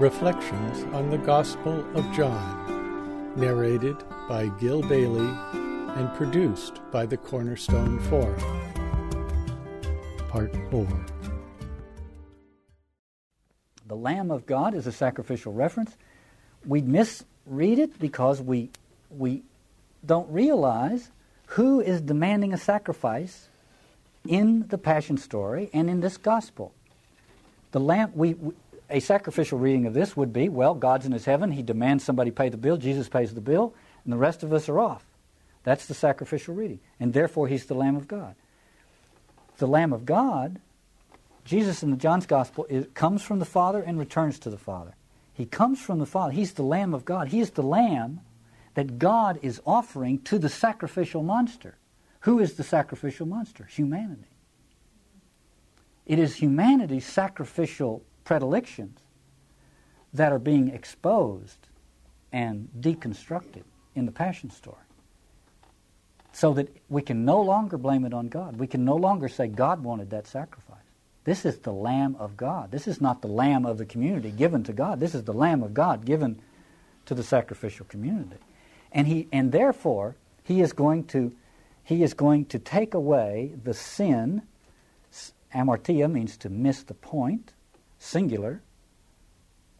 Reflections on the Gospel of John, narrated by Gil Bailey and produced by the Cornerstone Forum. Part 4. The Lamb of God is a sacrificial reference. We misread it because we don't realize who is demanding a sacrifice in the Passion story and in this Gospel. The Lamb, a sacrificial reading of this would be, well, God's in his heaven, he demands somebody pay the bill, Jesus pays the bill, and the rest of us are off. That's the sacrificial reading, and therefore he's the Lamb of God. The Lamb of God, Jesus in John's Gospel, comes from the Father and returns to the Father. He comes from the Father. He's the Lamb of God. He is the Lamb that God is offering to the sacrificial monster. Who is the sacrificial monster? Humanity. It is humanity's sacrificial predilections that are being exposed and deconstructed in the Passion story, so that we can no longer blame it on God. We can no longer say God wanted that sacrifice. This is the Lamb of God. This is not the Lamb of the community given to God. This is the Lamb of God given to the sacrificial community, and therefore he is going to take away the sin. Amartia means to miss the point. Singular,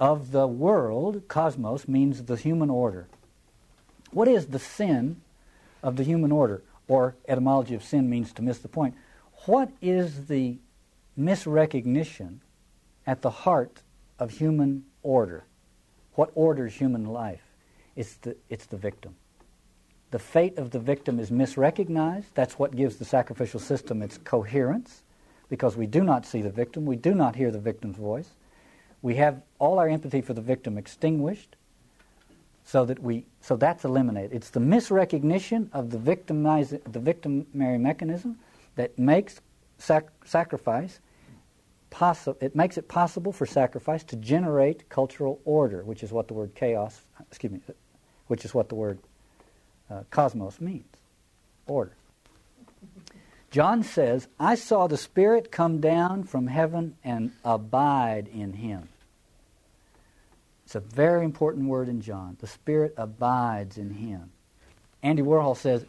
of the world, cosmos, means the human order. What is the sin of the human order? Or etymology of sin means to miss the point. What is the misrecognition at the heart of human order? What orders human life? It's the victim. The fate of the victim is misrecognized. That's what gives the sacrificial system its coherence, because we do not see the victim, we do not hear the victim's voice. We have all our empathy for the victim extinguished, so that's eliminated. It's the misrecognition of the victimary mechanism that makes sacrifice possible. It makes it possible for sacrifice to generate cultural order, which is what the word cosmos means, order. John says, I saw the Spirit come down from heaven and abide in him. It's a very important word in John. The Spirit abides in him. Andy Warhol says,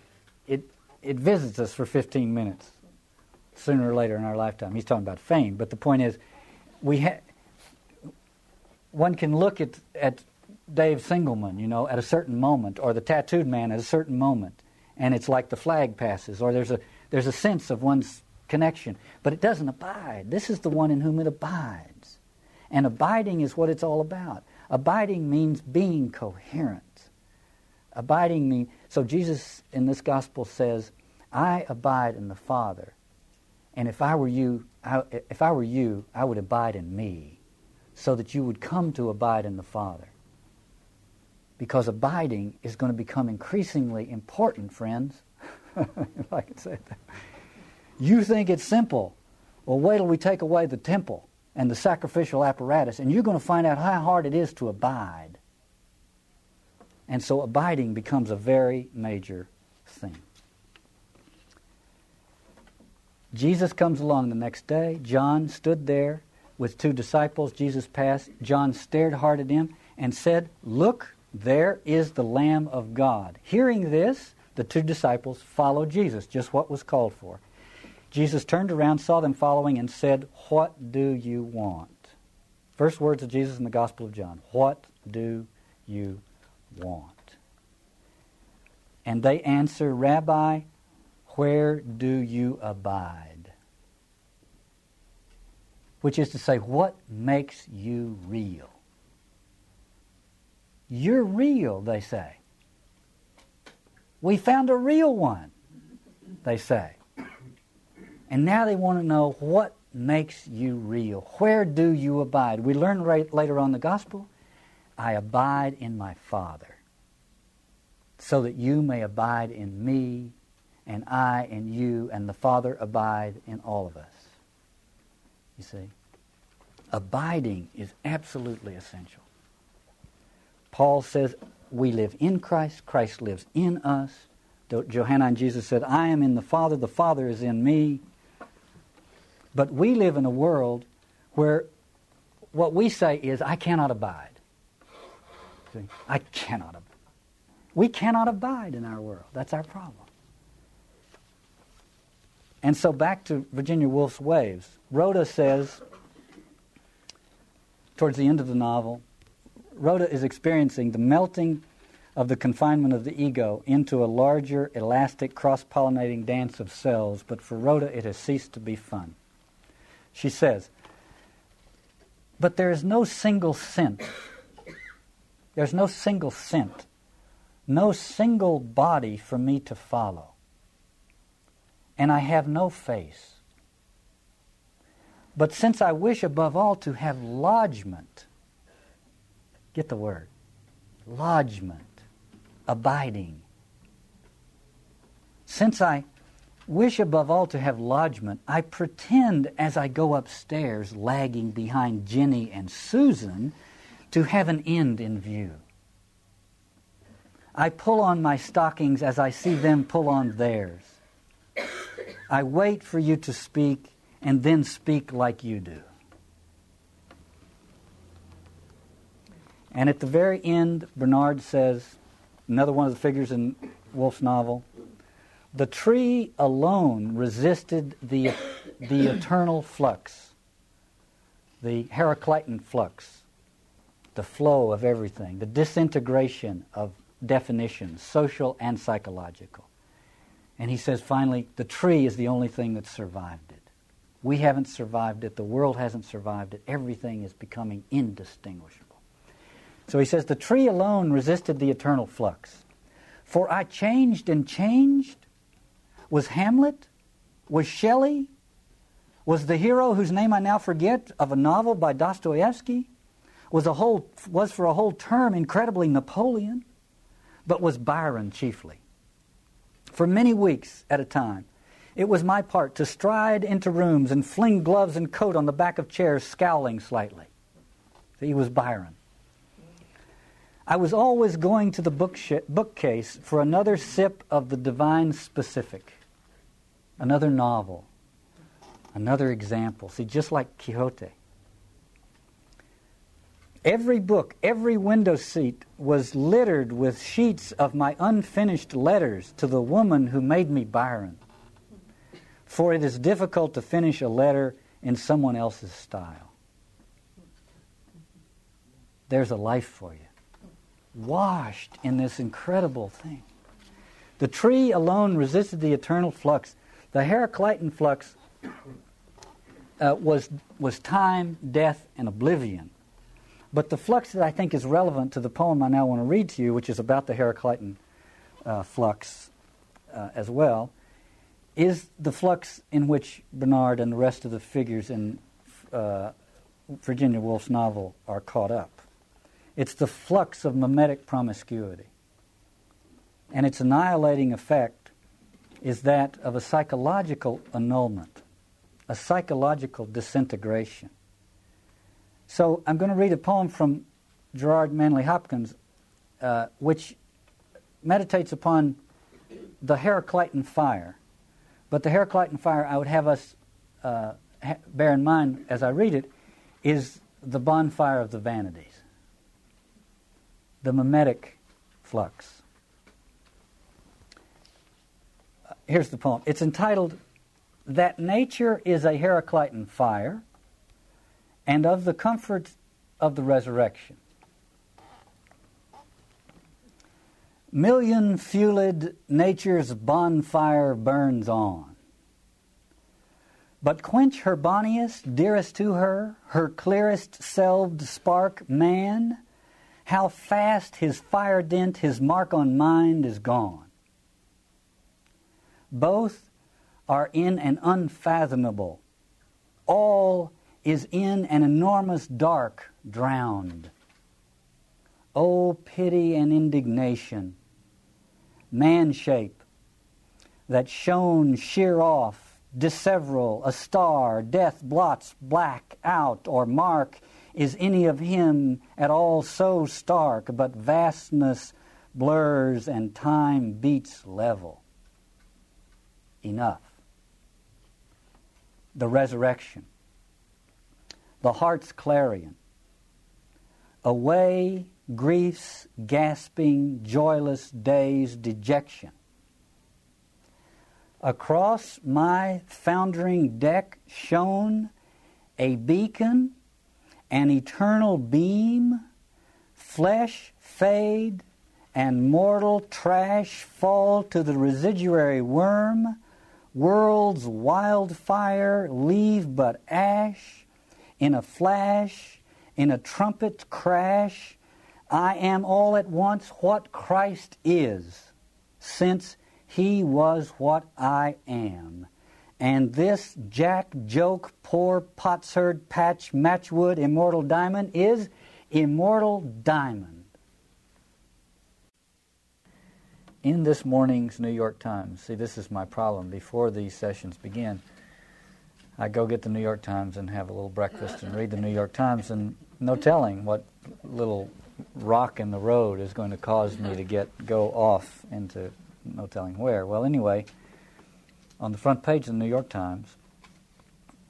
it visits us for 15 minutes sooner or later in our lifetime. He's talking about fame, but the point is, one can look at Dave Singelman, at a certain moment, or the tattooed man at a certain moment, and it's like the flag passes, or there's a sense of one's connection, but it doesn't abide. This is the one in whom it abides. And abiding is what it's all about. Abiding means being coherent. Abiding means... So Jesus in this gospel says, I abide in the Father, and if I were you, I would abide in me, so that you would come to abide in the Father. Because abiding is going to become increasingly important, friends. If I could say that. You think it's simple. Well, wait till we take away the temple and the sacrificial apparatus, and you're going to find out how hard it is to abide. And so abiding becomes a very major thing. Jesus comes along the next day. John stood there with two disciples. Jesus passed. John stared hard at him and said, Look, there is the Lamb of God. Hearing this, the two disciples followed Jesus, just what was called for. Jesus turned around, saw them following, and said, What do you want? First words of Jesus in the Gospel of John. What do you want? And they answer, Rabbi, where do you abide? Which is to say, what makes you real? You're real, they say. We found a real one, they say. And now they want to know what makes you real. Where do you abide? We learn later on in the gospel, I abide in my Father, so that you may abide in me, and I in you, and the Father abide in all of us. You see? Abiding is absolutely essential. Paul says, we live in Christ, Christ lives in us. Johannine and Jesus said, I am in the Father is in me. But we live in a world where what we say is, I cannot abide. See? I cannot abide. We cannot abide in our world. That's our problem. And so back to Virginia Woolf's waves. Rhoda says, towards the end of the novel, Rhoda is experiencing the melting of the confinement of the ego into a larger, elastic, cross-pollinating dance of cells, but for Rhoda it has ceased to be fun. She says, but there is no single scent, there's no single scent, no single body for me to follow, and I have no face. But since I wish above all to have lodgment, get the word, lodgment, abiding. Since I wish above all to have lodgment, I pretend as I go upstairs, lagging behind Jenny and Susan, to have an end in view. I pull on my stockings as I see them pull on theirs. I wait for you to speak and then speak like you do. And at the very end, Bernard says, another one of the figures in Woolf's novel, the tree alone resisted the eternal flux, the Heraclitean flux, the flow of everything, the disintegration of definitions, social and psychological. And he says, finally, the tree is the only thing that survived it. We haven't survived it. The world hasn't survived it. Everything is becoming indistinguishable. So he says, the tree alone resisted the eternal flux. For I changed and changed. Was Hamlet? Was Shelley? Was the hero whose name I now forget of a novel by Dostoevsky? Was for a whole term incredibly Napoleon? But was Byron chiefly? For many weeks at a time, it was my part to stride into rooms and fling gloves and coat on the back of chairs, scowling slightly. He was Byron. I was always going to the bookcase for another sip of the divine specific, another novel, another example. See, just like Quixote. Every book, every window seat was littered with sheets of my unfinished letters to the woman who made me Byron. For it is difficult to finish a letter in someone else's style. There's a life for you, washed in this incredible thing. The tree alone resisted the eternal flux. The Heraclitean flux was time, death, and oblivion. But the flux that I think is relevant to the poem I now want to read to you, which is about the Heraclitean flux as well, is the flux in which Bernard and the rest of the figures in Virginia Woolf's novel are caught up. It's the flux of mimetic promiscuity. And its annihilating effect is that of a psychological annulment, a psychological disintegration. So I'm going to read a poem from Gerard Manley Hopkins, which meditates upon the Heraclitean fire. But the Heraclitean fire, I would have us bear in mind as I read it, is the bonfire of the vanities, the mimetic flux. Here's the poem. It's entitled, That Nature is a Heraclitean Fire, and of the comfort of the resurrection. Million-fueled nature's bonfire burns on, but quench her bonniest, dearest to her clearest-selved spark, man, how fast his fire dent, his mark on mind is gone. Both are in an unfathomable, all is in an enormous dark drowned. Oh, pity and indignation, man-shape, that shone sheer off, disseveral, a star, death blots black out or mark, is any of him at all so stark, but vastness blurs and time beats level. Enough. The resurrection. The heart's clarion, away grief's gasping, joyless day's dejection. Across my foundering deck shone a beacon, an eternal beam, flesh fade and mortal trash fall to the residuary worm, world's wildfire leave but ash, in a flash, in a trumpet crash, I am all at once what Christ is, since He was what I am. And this jack, joke, poor, potsherd, patch, matchwood, immortal diamond is immortal diamond. In this morning's New York Times, see, this is my problem. Before these sessions begin, I go get the New York Times and have a little breakfast and read the New York Times, and no telling what little rock in the road is going to cause me to go off into no telling where. Well, anyway, on the front page of the New York Times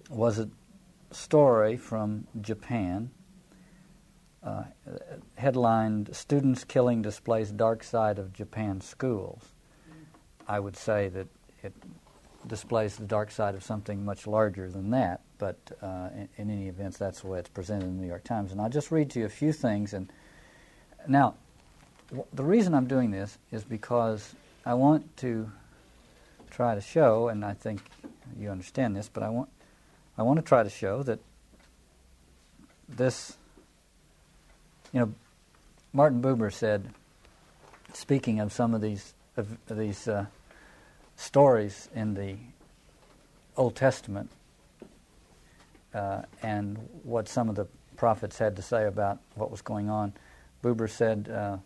was a story from Japan, headlined, Students Killing Displays Dark Side of Japan Schools. I would say that it displays the dark side of something much larger than that, but in any event, that's the way it's presented in the New York Times. And I'll just read to you a few things. And now, the reason I'm doing this is because I want to try to show, and I think you understand this, but I want to try to show that this, you know, Martin Buber said, speaking of some of these stories in the Old Testament and what some of the prophets had to say about what was going on, Buber said,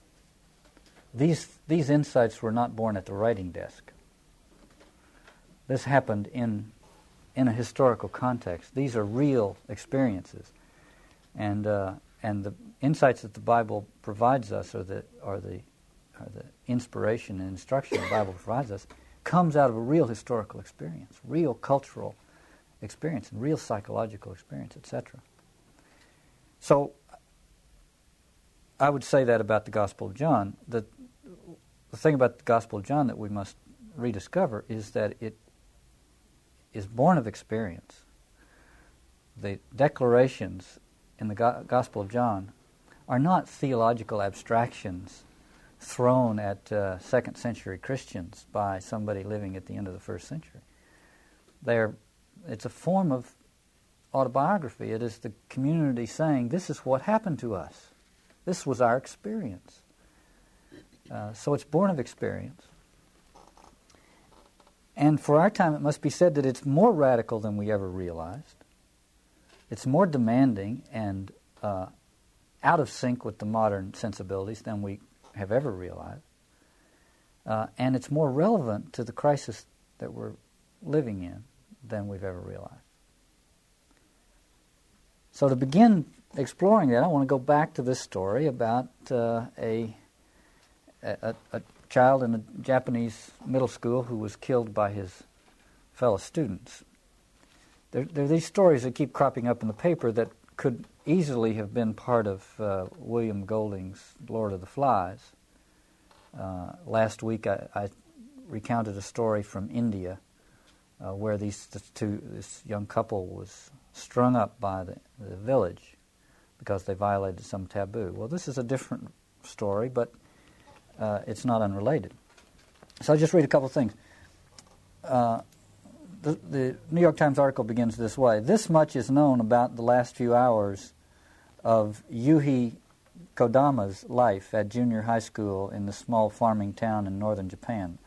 These insights were not born at the writing desk. This happened in a historical context. These are real experiences, and the insights that the Bible provides us, or the inspiration and instruction the Bible provides us, comes out of a real historical experience, real cultural experience, and real psychological experience, etc. So, I would say that about the Gospel of John. The thing about the Gospel of John that we must rediscover is that it is born of experience. The declarations in the Gospel of John are not theological abstractions thrown at second century Christians by somebody living at the end of the first century. It's a form of autobiography. It is the community saying, this is what happened to us. This was our experience. So it's born of experience. And for our time, it must be said that it's more radical than we ever realized. It's more demanding and out of sync with the modern sensibilities than we have ever realized. And it's more relevant to the crisis that we're living in than we've ever realized. So to begin exploring that, I want to go back to this story about a child in a Japanese middle school who was killed by his fellow students. There are these stories that keep cropping up in the paper that could easily have been part of William Golding's Lord of the Flies. Last week I recounted a story from India where this young couple was strung up by the village because they violated some taboo. Well, this is a different story, but it's not unrelated. So I'll just read a couple things. The New York Times article begins this way. This much is known about the last few hours of Yuhi Kodama's life at junior high school in the small farming town in northern Japan.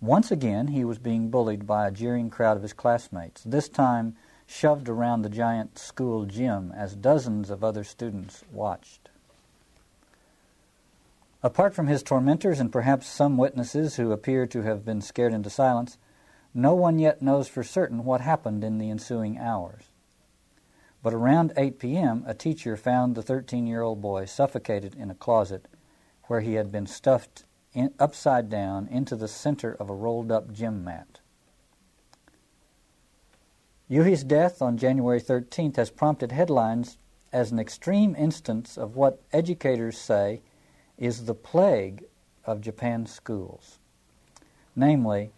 Once again, he was being bullied by a jeering crowd of his classmates, this time shoved around the giant school gym as dozens of other students watched. Apart from his tormentors and perhaps some witnesses who appear to have been scared into silence, no one yet knows for certain what happened in the ensuing hours. But around 8 p.m., a teacher found the 13-year-old boy suffocated in a closet where he had been stuffed upside down into the center of a rolled-up gym mat. Yuhi's death on January 13th has prompted headlines as an extreme instance of what educators say is the plague of Japan's schools, namely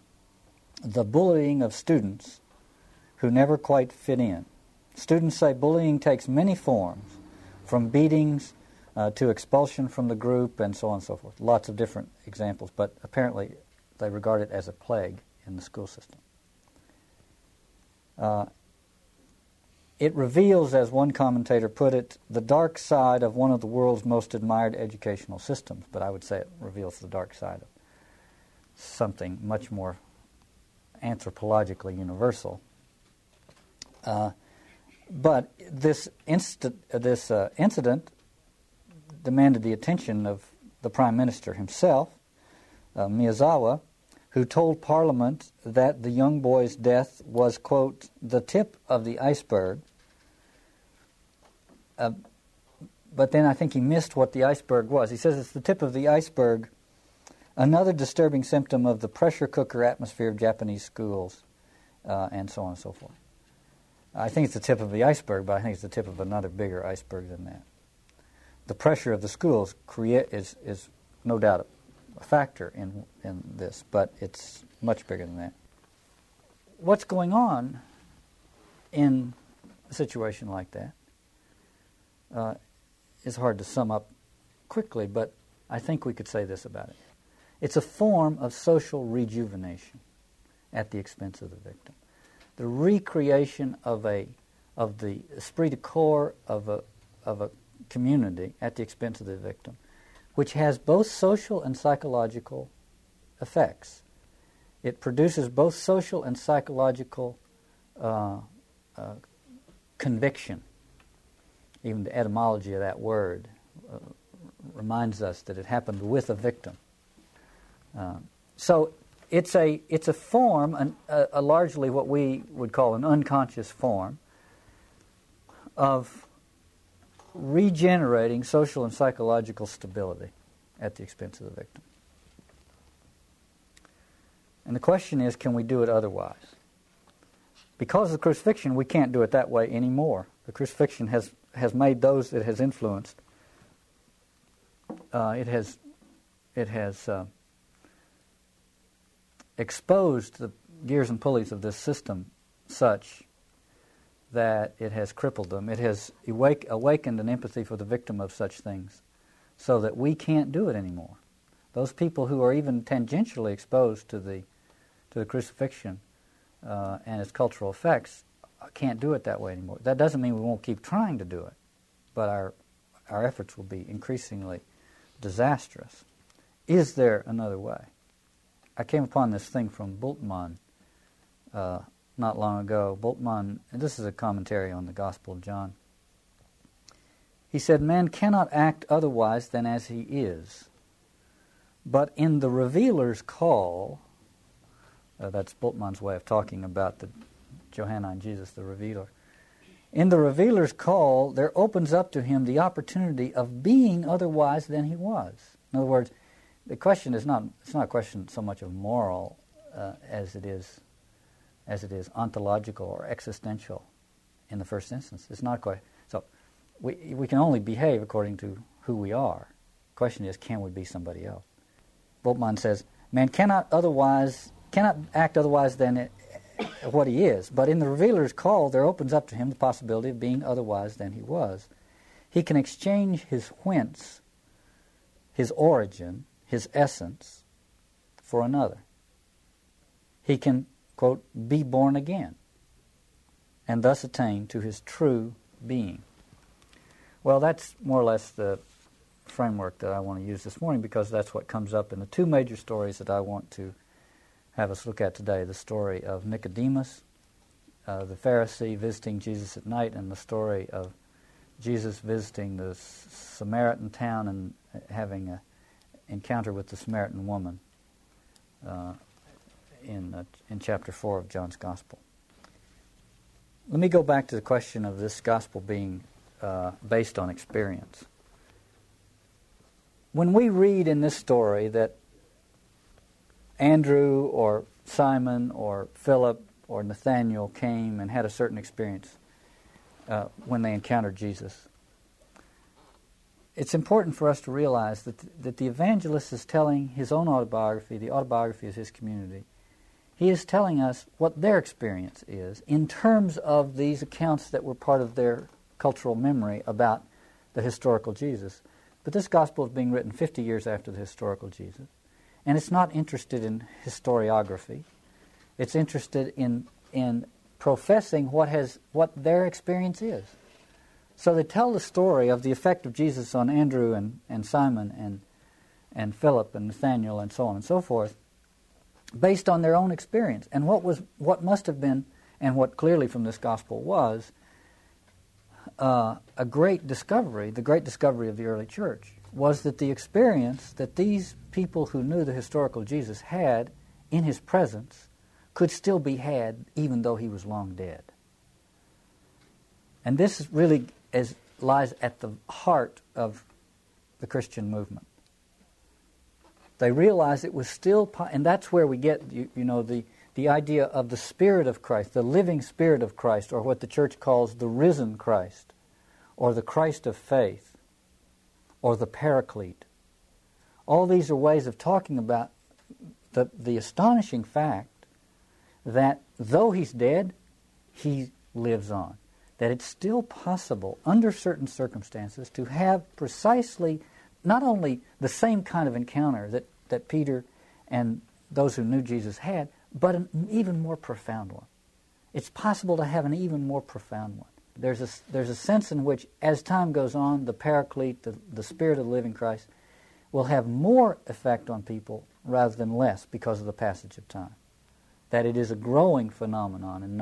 the bullying of students who never quite fit in. Students say bullying takes many forms, from beatings to expulsion from the group and so on and so forth. Lots of different examples, but apparently they regard it as a plague in the school system. It reveals, as one commentator put it, the dark side of one of the world's most admired educational systems, but I would say it reveals the dark side of something much more anthropologically universal. But this incident demanded the attention of the Prime Minister himself, Miyazawa, who told Parliament that the young boy's death was, quote, the tip of the iceberg. But then I think he missed what the iceberg was. He says it's the tip of the iceberg, another disturbing symptom of the pressure cooker atmosphere of Japanese schools, and so on and so forth. I think it's the tip of the iceberg, but I think it's the tip of another bigger iceberg than that. The pressure of the schools is no doubt a factor in this, but it's much bigger than that. What's going on in a situation like that is hard to sum up quickly, but I think we could say this about it. It's a form of social rejuvenation at the expense of the victim. The recreation of the esprit de corps of a community at the expense of the victim, which has both social and psychological effects. It produces both social and psychological conviction. Even the etymology of that word reminds us that it happened with a victim. So it's a form, a largely what we would call an unconscious form, of regenerating social and psychological stability at the expense of the victim. And the question is, can we do it otherwise? Because of the crucifixion, we can't do it that way anymore. The crucifixion has made those it has influenced. It has exposed the gears and pulleys of this system such that it has crippled them. It has awakened an empathy for the victim of such things so that we can't do it anymore. Those people who are even tangentially exposed to the crucifixion and its cultural effects can't do it that way anymore. That doesn't mean we won't keep trying to do it, but our efforts will be increasingly disastrous. Is there another way? I came upon this thing from Bultmann not long ago. Bultmann, and this is a commentary on the Gospel of John. He said, "Man cannot act otherwise than as he is, but in the revealer's call," that's Bultmann's way of talking about the Johannine Jesus, the revealer. "In the revealer's call, there opens up to him the opportunity of being otherwise than he was." In other words, the question is not a question so much of moral as it is ontological or existential in the first instance. It's not quite. So we can only behave according to who we are. The question is, can we be somebody else? Bultmann says, "Man cannot act otherwise than what he is, but in the revealer's call there opens up to him the possibility of being otherwise than he was. He can exchange his whence, his origin, his essence, for another. He can, quote, be born again, and thus attain to his true being." Well, that's more or less the framework that I want to use this morning, because that's what comes up in the two major stories that I want to have us look at today: the story of Nicodemus, the Pharisee visiting Jesus at night, and the story of Jesus visiting the Samaritan town and having a encounter with the Samaritan woman in chapter 4 of John's Gospel. Let me go back to the question of this Gospel being based on experience. When we read in this story that Andrew or Simon or Philip or Nathaniel came and had a certain experience when they encountered Jesus, it's important for us to realize that the evangelist is telling his own autobiography, the autobiography of his community. He is telling us what their experience is in terms of these accounts that were part of their cultural memory about the historical Jesus. But this gospel is being written 50 years after the historical Jesus, and it's not interested in historiography. It's interested in professing what their experience is. So they tell the story of the effect of Jesus on Andrew and Simon and Philip and Nathaniel and so on and so forth, based on their own experience and what must have been, and what clearly from this gospel was, a great discovery. The great discovery of the early church was that the experience that these people who knew the historical Jesus had in his presence could still be had even though he was long dead. And this really lies at the heart of the Christian movement. They realized it was still, and that's where we get, the idea of the Spirit of Christ, the living Spirit of Christ, or what the Church calls the risen Christ, or the Christ of faith, or the paraclete. All these are ways of talking about the astonishing fact that though he's dead, he lives on. That it's still possible, under certain circumstances, to have precisely not only the same kind of encounter that Peter and those who knew Jesus had, but an even more profound one. It's possible to have an even more profound one. There's a sense in which, as time goes on, the paraclete, the Spirit of the living Christ, will have more effect on people rather than less because of the passage of time. That it is a growing phenomenon and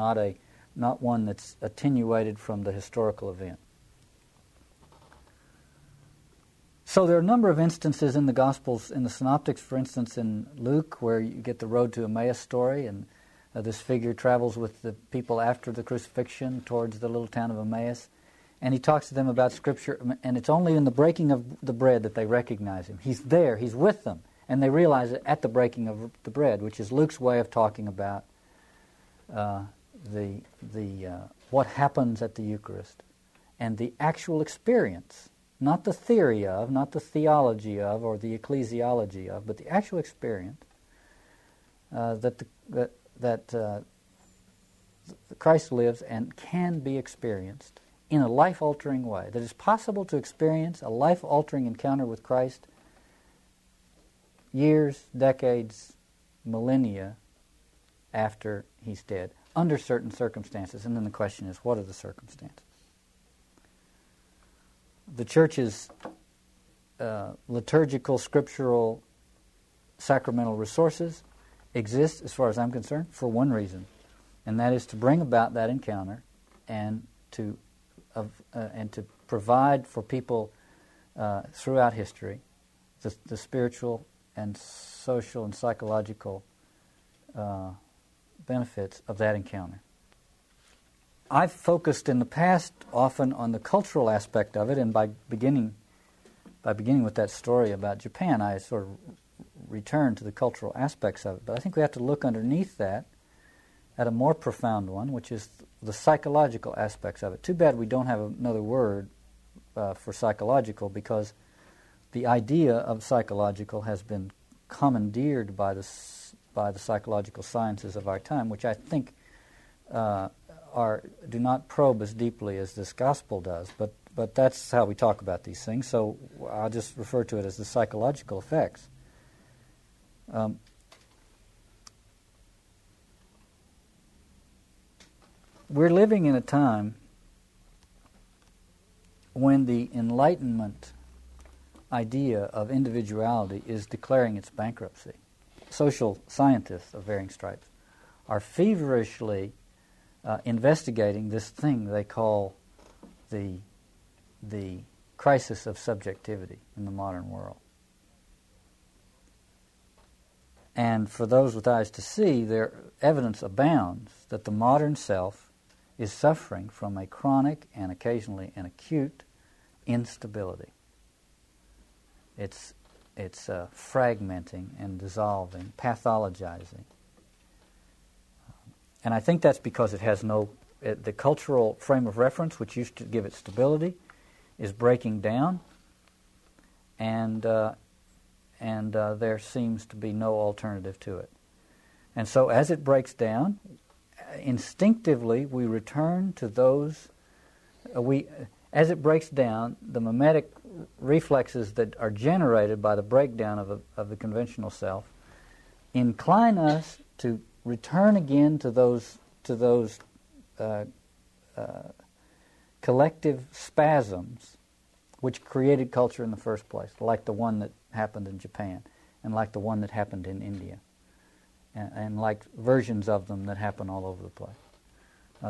not one that's attenuated from the historical event. So there are a number of instances in the Gospels, in the Synoptics, for instance, in Luke, where you get the road to Emmaus story, and this figure travels with the people after the crucifixion towards the little town of Emmaus, and he talks to them about Scripture, and it's only in the breaking of the bread that they recognize him. He's there, he's with them, and they realize it at the breaking of the bread, which is Luke's way of talking about what happens at the Eucharist and the actual experience. Not the theory of, not the theology of, or the ecclesiology of, but the actual experience that Christ lives and can be experienced in a life-altering way. That it's possible to experience a life-altering encounter with Christ years, decades, millennia after he's dead, under certain circumstances. And then the question is, what are the circumstances? The Church's liturgical, scriptural, sacramental resources exist, as far as I'm concerned, for one reason, and that is to bring about that encounter and to provide for people throughout history the spiritual and social and psychological benefits of that encounter. I've focused in the past often on the cultural aspect of it, and by beginning with that story about Japan, I sort of returned to the cultural aspects of it. But I think we have to look underneath that at a more profound one, which is the psychological aspects of it. Too bad we don't have another word for psychological, because the idea of psychological has been commandeered by the psychological sciences of our time, which I think do not probe as deeply as this gospel does, but that's how we talk about these things, so I'll just refer to it as the psychological effects. We're living in a time when the Enlightenment idea of individuality is declaring its bankruptcy. Social scientists of varying stripes are feverishly investigating this thing they call the crisis of subjectivity in the modern world. And for those with eyes to see, their evidence abounds that the modern self is suffering from a chronic and occasionally an acute instability. It's fragmenting and dissolving, pathologizing. And I think that's because it has the cultural frame of reference, which used to give it stability, is breaking down, and there seems to be no alternative to it. And so as it breaks down, instinctively we return to those. As it breaks down, the mimetic reflexes that are generated by the breakdown of the conventional self incline us to return again to those collective spasms which created culture in the first place, like the one that happened in Japan and like the one that happened in India and like versions of them that happen all over the place.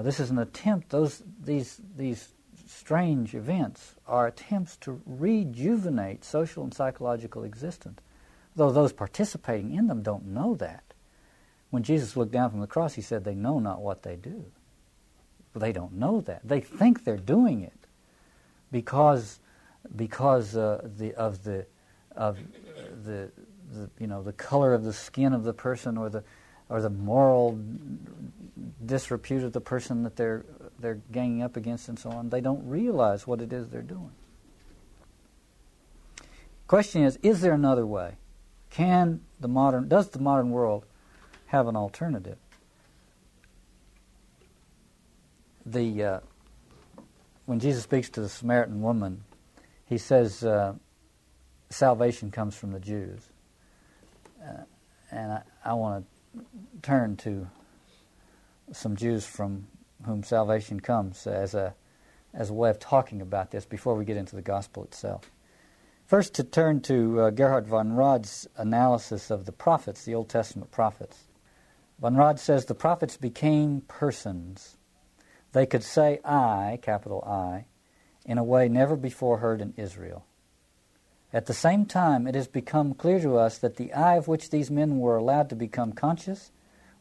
This is an attempt, these strange events are attempts to rejuvenate social and psychological existence, though those participating in them don't know that. When Jesus looked down from the cross, he said, "They know not what they do." Well, they don't know that. They think they're doing it because of the color of the skin of the person or the moral disrepute of the person that they're ganging up against and so on. They don't realize what it is they're doing. Question is there another way? Does the modern world have an alternative? When Jesus speaks to the Samaritan woman, he says salvation comes from the Jews. And I want to turn to some Jews from whom salvation comes as a way of talking about this before we get into the gospel itself. First, to turn to Gerhard von Rad's analysis of the prophets, the Old Testament prophets. Von Rad says, the prophets became persons. They could say I, capital I, in a way never before heard in Israel. At the same time, it has become clear to us that the I of which these men were allowed to become conscious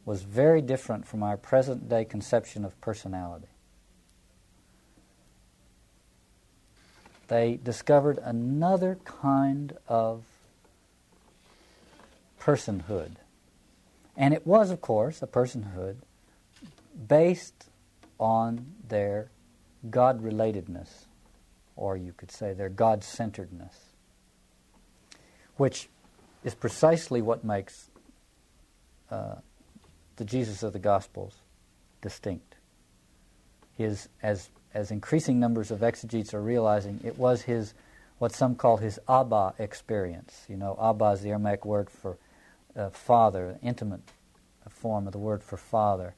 was very different from our present-day conception of personality. They discovered another kind of personhood. And it was, of course, a personhood based on their God-relatedness, or you could say their God-centeredness, which is precisely what makes the Jesus of the Gospels distinct. As increasing numbers of exegetes are realizing, it was his, what some call his Abba experience. You know, Abba is the Aramaic word for father, intimate form of the word for father.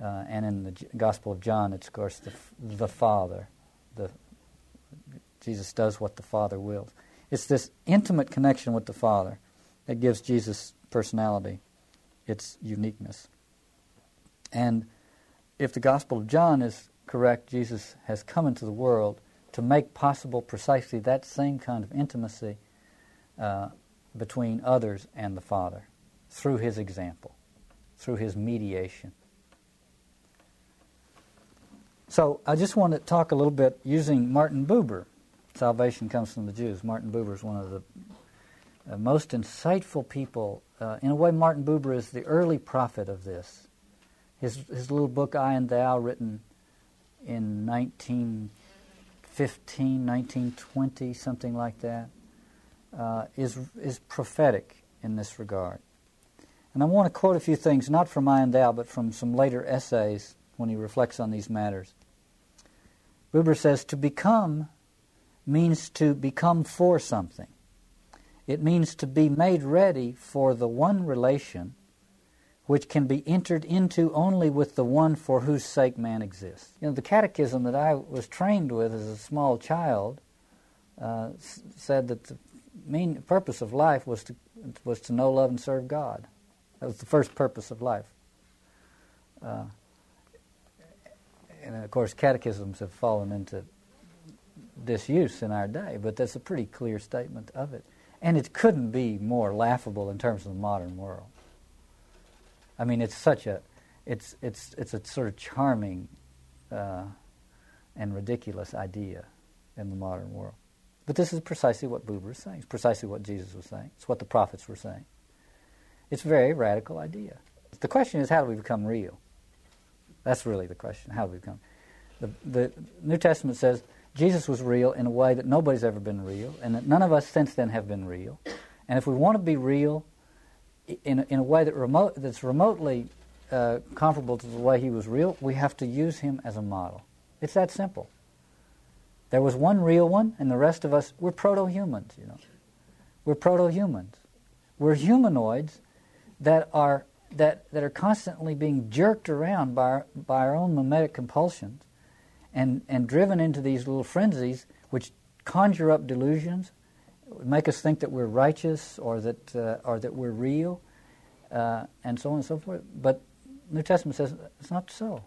And in the Gospel of John, it's, of course, the Father. Jesus does what the Father wills. It's this intimate connection with the Father that gives Jesus' personality its uniqueness. And if the Gospel of John is correct, Jesus has come into the world to make possible precisely that same kind of intimacy between others and the Father through his example, through his mediation. So I just want to talk a little bit using Martin Buber. Salvation comes from the Jews. Martin Buber is one of the most insightful people. In a way, Martin Buber is the early prophet of this. His little book, I and Thou, written in 1915, 1920, something like that, is prophetic in this regard. And I want to quote a few things, not from I and Thou, but from some later essays when he reflects on these matters. Buber says, to become means to become for something. It means to be made ready for the one relation which can be entered into only with the one for whose sake man exists. You know, the catechism that I was trained with as a small child said that the purpose of life was to know, love, and serve God. That was the first purpose of life. And, of course, catechisms have fallen into disuse in our day, but that's a pretty clear statement of it. And it couldn't be more laughable in terms of the modern world. I mean, it's such a... It's a sort of charming and ridiculous idea in the modern world. But this is precisely what Buber is saying. It's precisely what Jesus was saying. It's what the prophets were saying. It's a very radical idea. The question is, how do we become real? That's really the question, how do we become? The New Testament says Jesus was real in a way that nobody's ever been real, and that none of us since then have been real. And if we want to be real in a way that that's remotely comparable to the way he was real, we have to use him as a model. It's that simple. There was one real one, and the rest of us, we're proto-humans, you know. We're proto-humans. We're humanoids that are constantly being jerked around by our own mimetic compulsions and driven into these little frenzies which conjure up delusions, make us think that we're righteous or that we're real, and so on and so forth. But the New Testament says it's not so.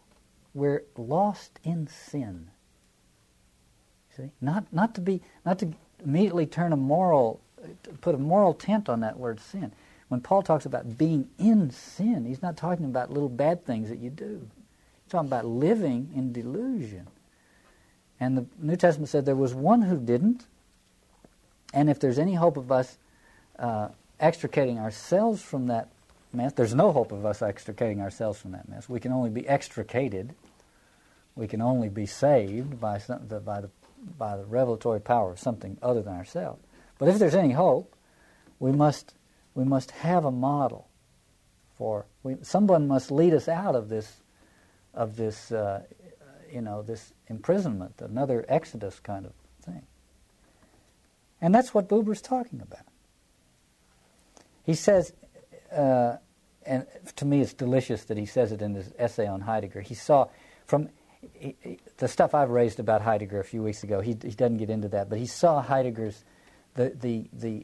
We're lost in sin. See, not to immediately put a moral tint on that word sin. When Paul talks about being in sin, he's not talking about little bad things that you do. He's talking about living in delusion. And the New Testament said there was one who didn't, and if there's any hope of us extricating ourselves from that mess, there's no hope of us extricating ourselves from that mess. We can only be extricated. We can only be saved by the revelatory power of something other than ourselves. But if there's any hope, we must have a model someone must lead us out of this imprisonment, another Exodus kind of thing. And that's what Buber's talking about. He says, and to me it's delicious that he says it in his essay on Heidegger. He saw from the stuff I've raised about Heidegger a few weeks ago. He doesn't get into that, but he saw Heidegger's the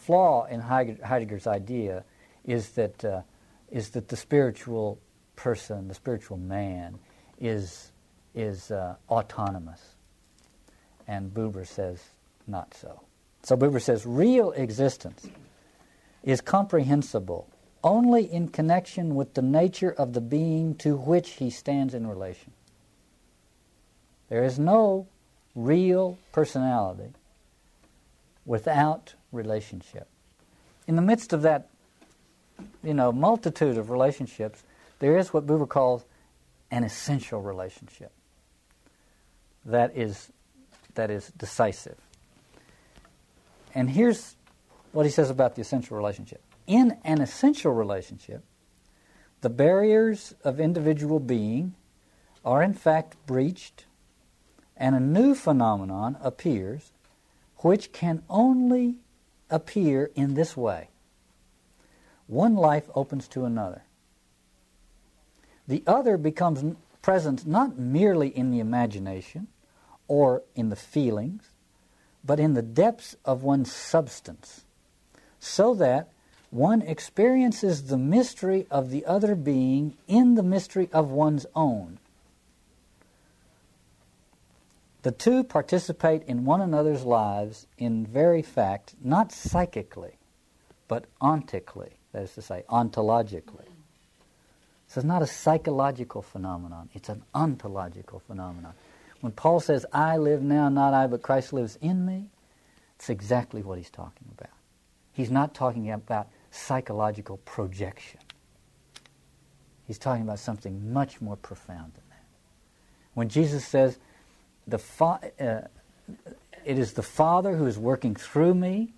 flaw in Heidegger's idea is that the spiritual person, the spiritual man, is autonomous, and Buber says not so. So Buber says real existence is comprehensible only in connection with the nature of the being to which he stands in relation. There is no real personality without relationship. In the midst of that, multitude of relationships, there is what Buber calls an essential relationship. That is decisive. And here's what he says about the essential relationship. In an essential relationship, the barriers of individual being are in fact breached, and a new phenomenon appears, which can only appear in this way. One life opens to another. The other becomes present not merely in the imagination or in the feelings, but in the depths of one's substance, so that one experiences the mystery of the other being in the mystery of one's own. The two participate in one another's lives in very fact, not psychically, but ontically, that is to say, ontologically. So it's not a psychological phenomenon, it's an ontological phenomenon. When Paul says, I live now, not I, but Christ lives in me, it's exactly what he's talking about. He's not talking about psychological projection. He's talking about something much more profound than that. When Jesus says, it is the Father who is working through me,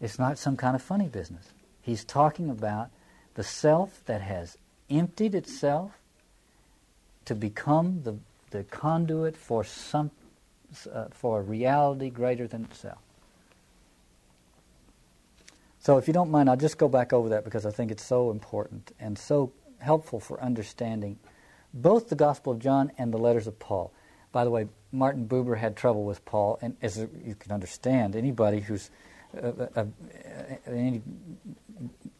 it's not some kind of funny business. He's talking about the self that has emptied itself to become the conduit for a reality greater than itself. So if you don't mind, I'll just go back over that because I think it's so important and so helpful for understanding both the Gospel of John and the letters of Paul. By the way, Martin Buber had trouble with Paul, and as you can understand, anybody who's any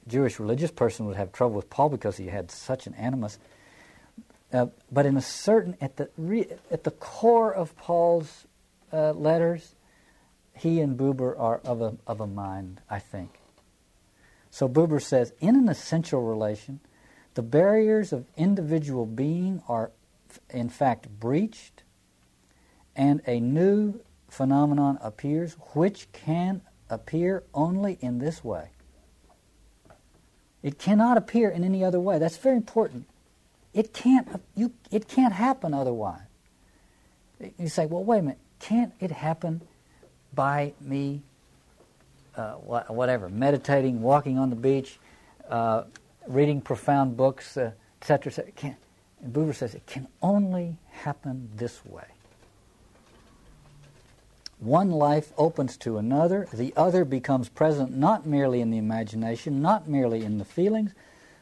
Jewish religious person would have trouble with Paul because he had such an animus. But in a certain at the core of Paul's letters, he and Buber are of a mind, I think. So Buber says, in an essential relation, the barriers of individual being are, in fact, breached, and a new phenomenon appears, which can appear only in this way. It cannot appear in any other way. That's very important. It can't happen otherwise. You say, well, wait a minute, can't it happen by me, whatever, meditating, walking on the beach, reading profound books, etc., etc.? And Buber says it can only happen this way. One life opens to another, the other becomes present not merely in the imagination, not merely in the feelings,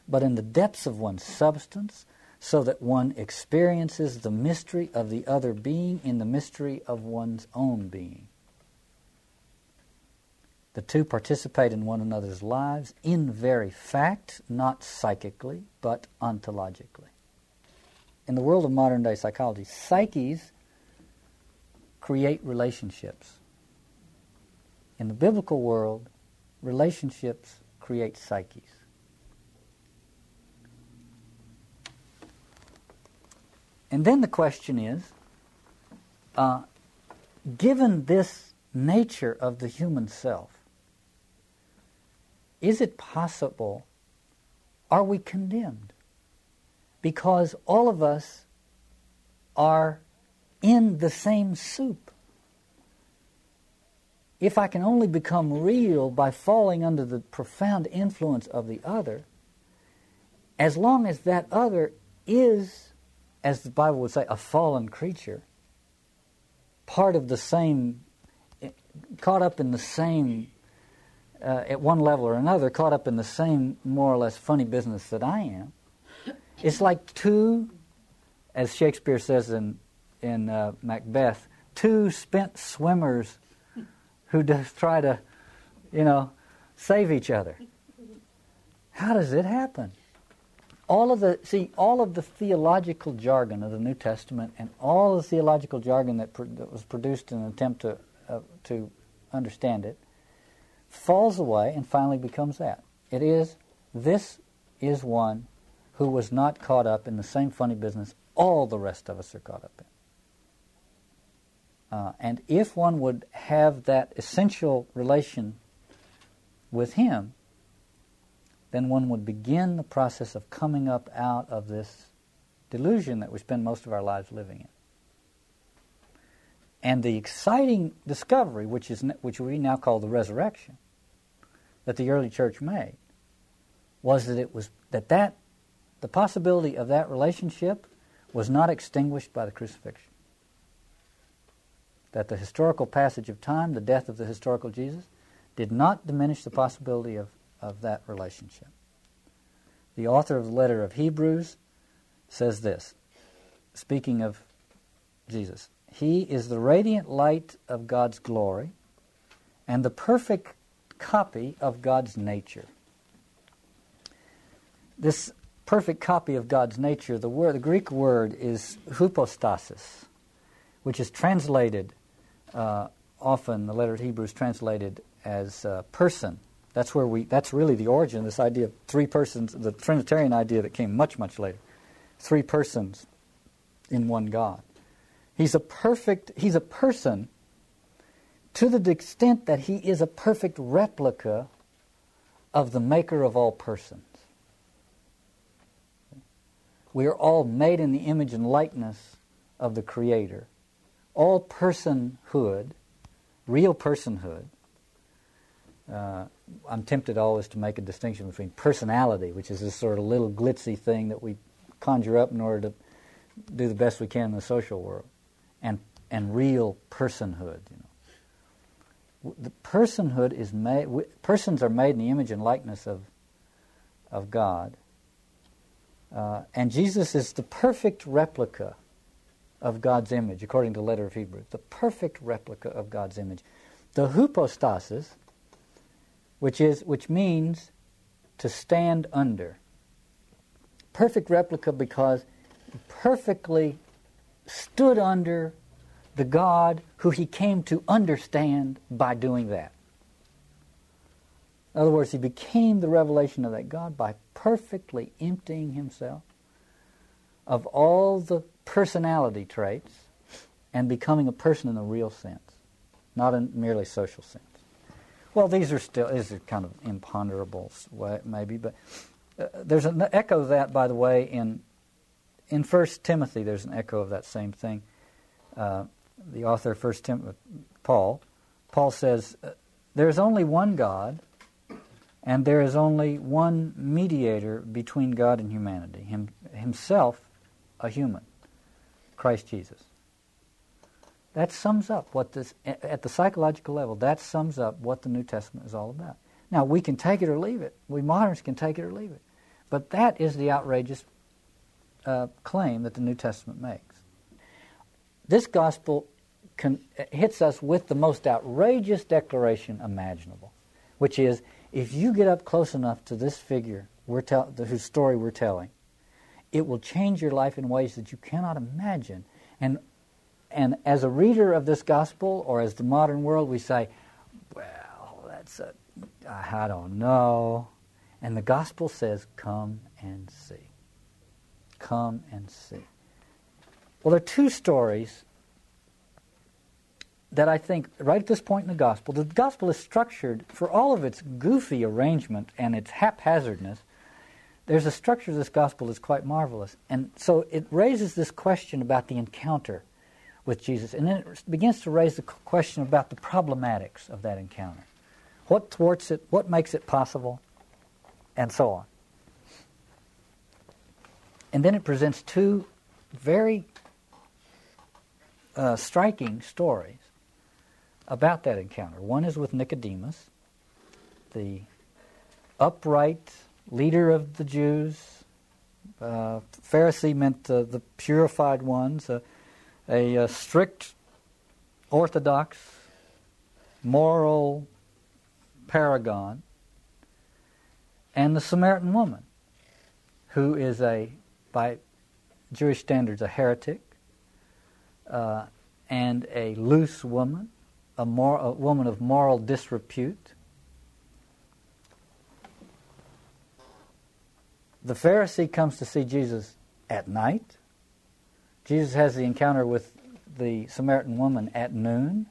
but in the depths of one's substance, so that one experiences the mystery of the other being in the mystery of one's own being. The two participate in one another's lives in very fact, not psychically, but ontologically. In the world of modern-day psychology, psyches create relationships. In the biblical world, relationships create psyches. And then the question is, given this nature of the human self, is it possible, are we condemned? Because all of us are in the same soup. If I can only become real by falling under the profound influence of the other, as long as that other is, as the Bible would say, a fallen creature, part of the same, caught up in the same, at one level or another, caught up in the same more or less funny business that I am, it's like two, as Shakespeare says in Macbeth, two spent swimmers who just try to, save each other. How does it happen? All of the theological jargon of the New Testament and all the theological jargon that was produced in an attempt to understand it falls away and finally becomes that. It is, this is one who was not caught up in the same funny business all the rest of us are caught up in. And if one would have that essential relation with him, then one would begin the process of coming up out of this delusion that we spend most of our lives living in. And the exciting discovery, which we now call the resurrection, that the early church made, was that the possibility of that relationship was not extinguished by the crucifixion. That the historical passage of time, the death of the historical Jesus, did not diminish the possibility of that relationship. The author of the letter of Hebrews says this, speaking of Jesus, "He is the radiant light of God's glory and the perfect copy of God's nature." This perfect copy of God's nature, the Greek word is hypostasis, which is translated, often the letter of Hebrews translated as person. That's really the origin of this idea of three persons, the Trinitarian idea that came much, much later. Three persons in one God. He's a person to the extent that he is a perfect replica of the maker of all persons. We are all made in the image and likeness of the Creator. All personhood, real personhood, I'm tempted always to make a distinction between personality, which is this sort of little glitzy thing that we conjure up in order to do the best we can in the social world, and real personhood. The personhood is made. Persons are made in the image and likeness of God, and Jesus is the perfect replica of God's image, according to the letter of Hebrews. The perfect replica of God's image, the hypostasis. Which means to stand under. Perfect replica because he perfectly stood under the God who he came to understand by doing that. In other words, he became the revelation of that God by perfectly emptying himself of all the personality traits and becoming a person in the real sense, not in merely social sense. Well, these are kind of imponderable, maybe, but there's an echo of that, by the way, in First Timothy. There's an echo of that same thing. the author of First Timothy, Paul says, there is only one God, and there is only one mediator between God and humanity, himself a human, Christ Jesus. That sums up what this, at the psychological level, that sums up what the New Testament is all about. Now, we can take it or leave it. We moderns can take it or leave it. But that is the outrageous claim that the New Testament makes. This gospel hits us with the most outrageous declaration imaginable, which is, if you get up close enough to this figure whose story we're telling, it will change your life in ways that you cannot imagine. And as a reader of this gospel, or as the modern world, we say, well, I don't know. And the gospel says, come and see. Come and see. Well, there are two stories that I think, right at this point in the gospel is structured, for all of its goofy arrangement and its haphazardness, there's a structure of this gospel that's quite marvelous. And so it raises this question about the encounter with Jesus. And then it begins to raise the question about the problematics of that encounter. What thwarts it? What makes it possible? And so on. And then it presents two very striking stories about that encounter. One is with Nicodemus, the upright leader of the Jews. Pharisee meant the purified ones, a strict, orthodox, moral paragon. And the Samaritan woman, who is by Jewish standards, a heretic, and a loose woman, a woman of moral disrepute. The Pharisee comes to see Jesus at night. Jesus has the encounter with the Samaritan woman at noon.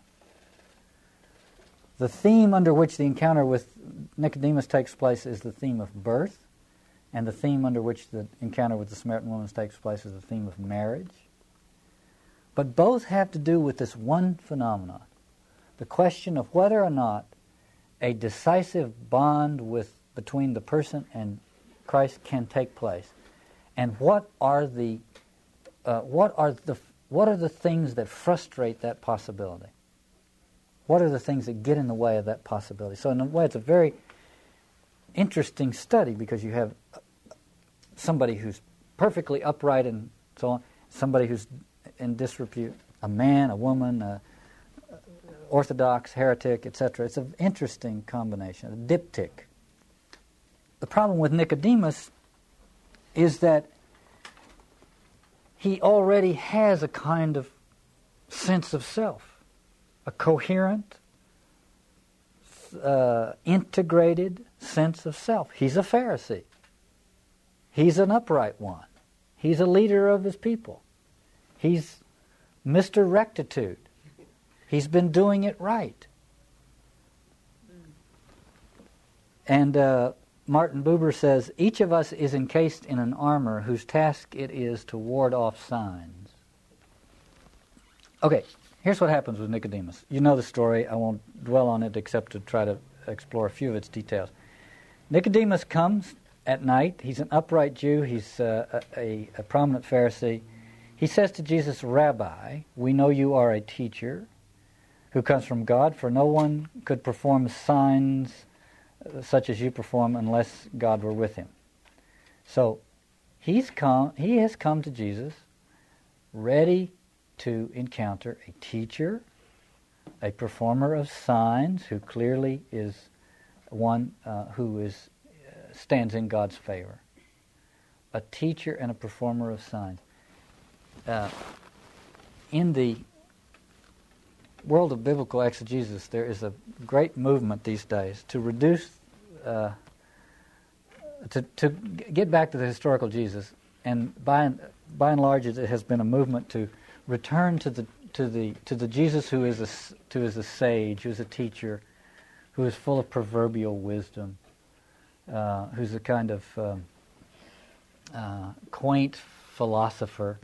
The theme under which the encounter with Nicodemus takes place is the theme of birth, and the theme under which the encounter with the Samaritan woman takes place is the theme of marriage. But both have to do with this one phenomenon, the question of whether or not a decisive bond between the person and Christ can take place, and what are the things that frustrate that possibility? What are the things that get in the way of that possibility? So in a way, it's a very interesting study, because you have somebody who's perfectly upright and so on, somebody who's in disrepute, a man, a woman, a orthodox, heretic, etc. It's an interesting combination, a diptych. The problem with Nicodemus is that he already has a kind of sense of self, a coherent, integrated sense of self. He's a Pharisee. He's an upright one. He's a leader of his people. He's Mr. Rectitude. He's been doing it right. And Martin Buber says, each of us is encased in an armor whose task it is to ward off signs. Okay, here's what happens with Nicodemus. You know the story. I won't dwell on it except to try to explore a few of its details. Nicodemus comes at night. He's an upright Jew. He's a prominent Pharisee. He says to Jesus, Rabbi, we know you are a teacher who comes from God, for no one could perform signs such as you perform unless God were with him. So he has come to Jesus ready to encounter a teacher, a performer of signs who clearly is one who is stands in God's favor. A teacher and a performer of signs. In the world of biblical exegesis, there is a great movement these days to reduce, to get back to the historical Jesus, and by and large, it has been a movement to return to the Jesus who is a sage, who is a teacher, who is full of proverbial wisdom, who's a kind of quaint philosopher,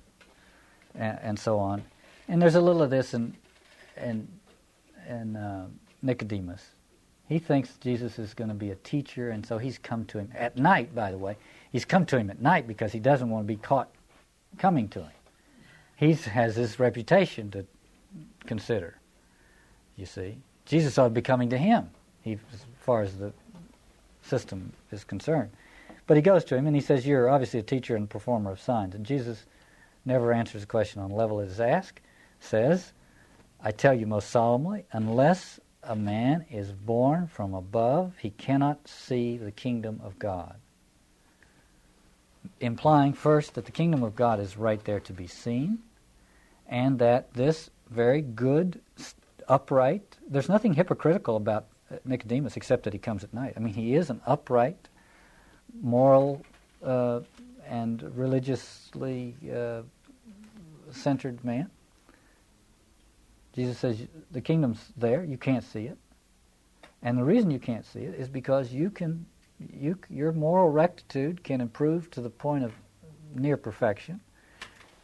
and so on. And there's a little of this in Nicodemus. He thinks Jesus is going to be a teacher, and so he's come to him at night, by the way. He's come to him at night because he doesn't want to be caught coming to him. He has this reputation to consider, you see. Jesus ought to be coming to him, as far as the system is concerned. But he goes to him and he says, "You're obviously a teacher and performer of signs." And Jesus never answers a question on the level it is asked, says, "I tell you most solemnly, unless a man is born from above, he cannot see the kingdom of God." Implying first that the kingdom of God is right there to be seen, and that this very good, upright, there's nothing hypocritical about Nicodemus except that he comes at night. I mean, he is an upright, moral, and religiously centered man. Jesus says, the kingdom's there, you can't see it. And the reason you can't see it is because your moral rectitude can improve to the point of near perfection.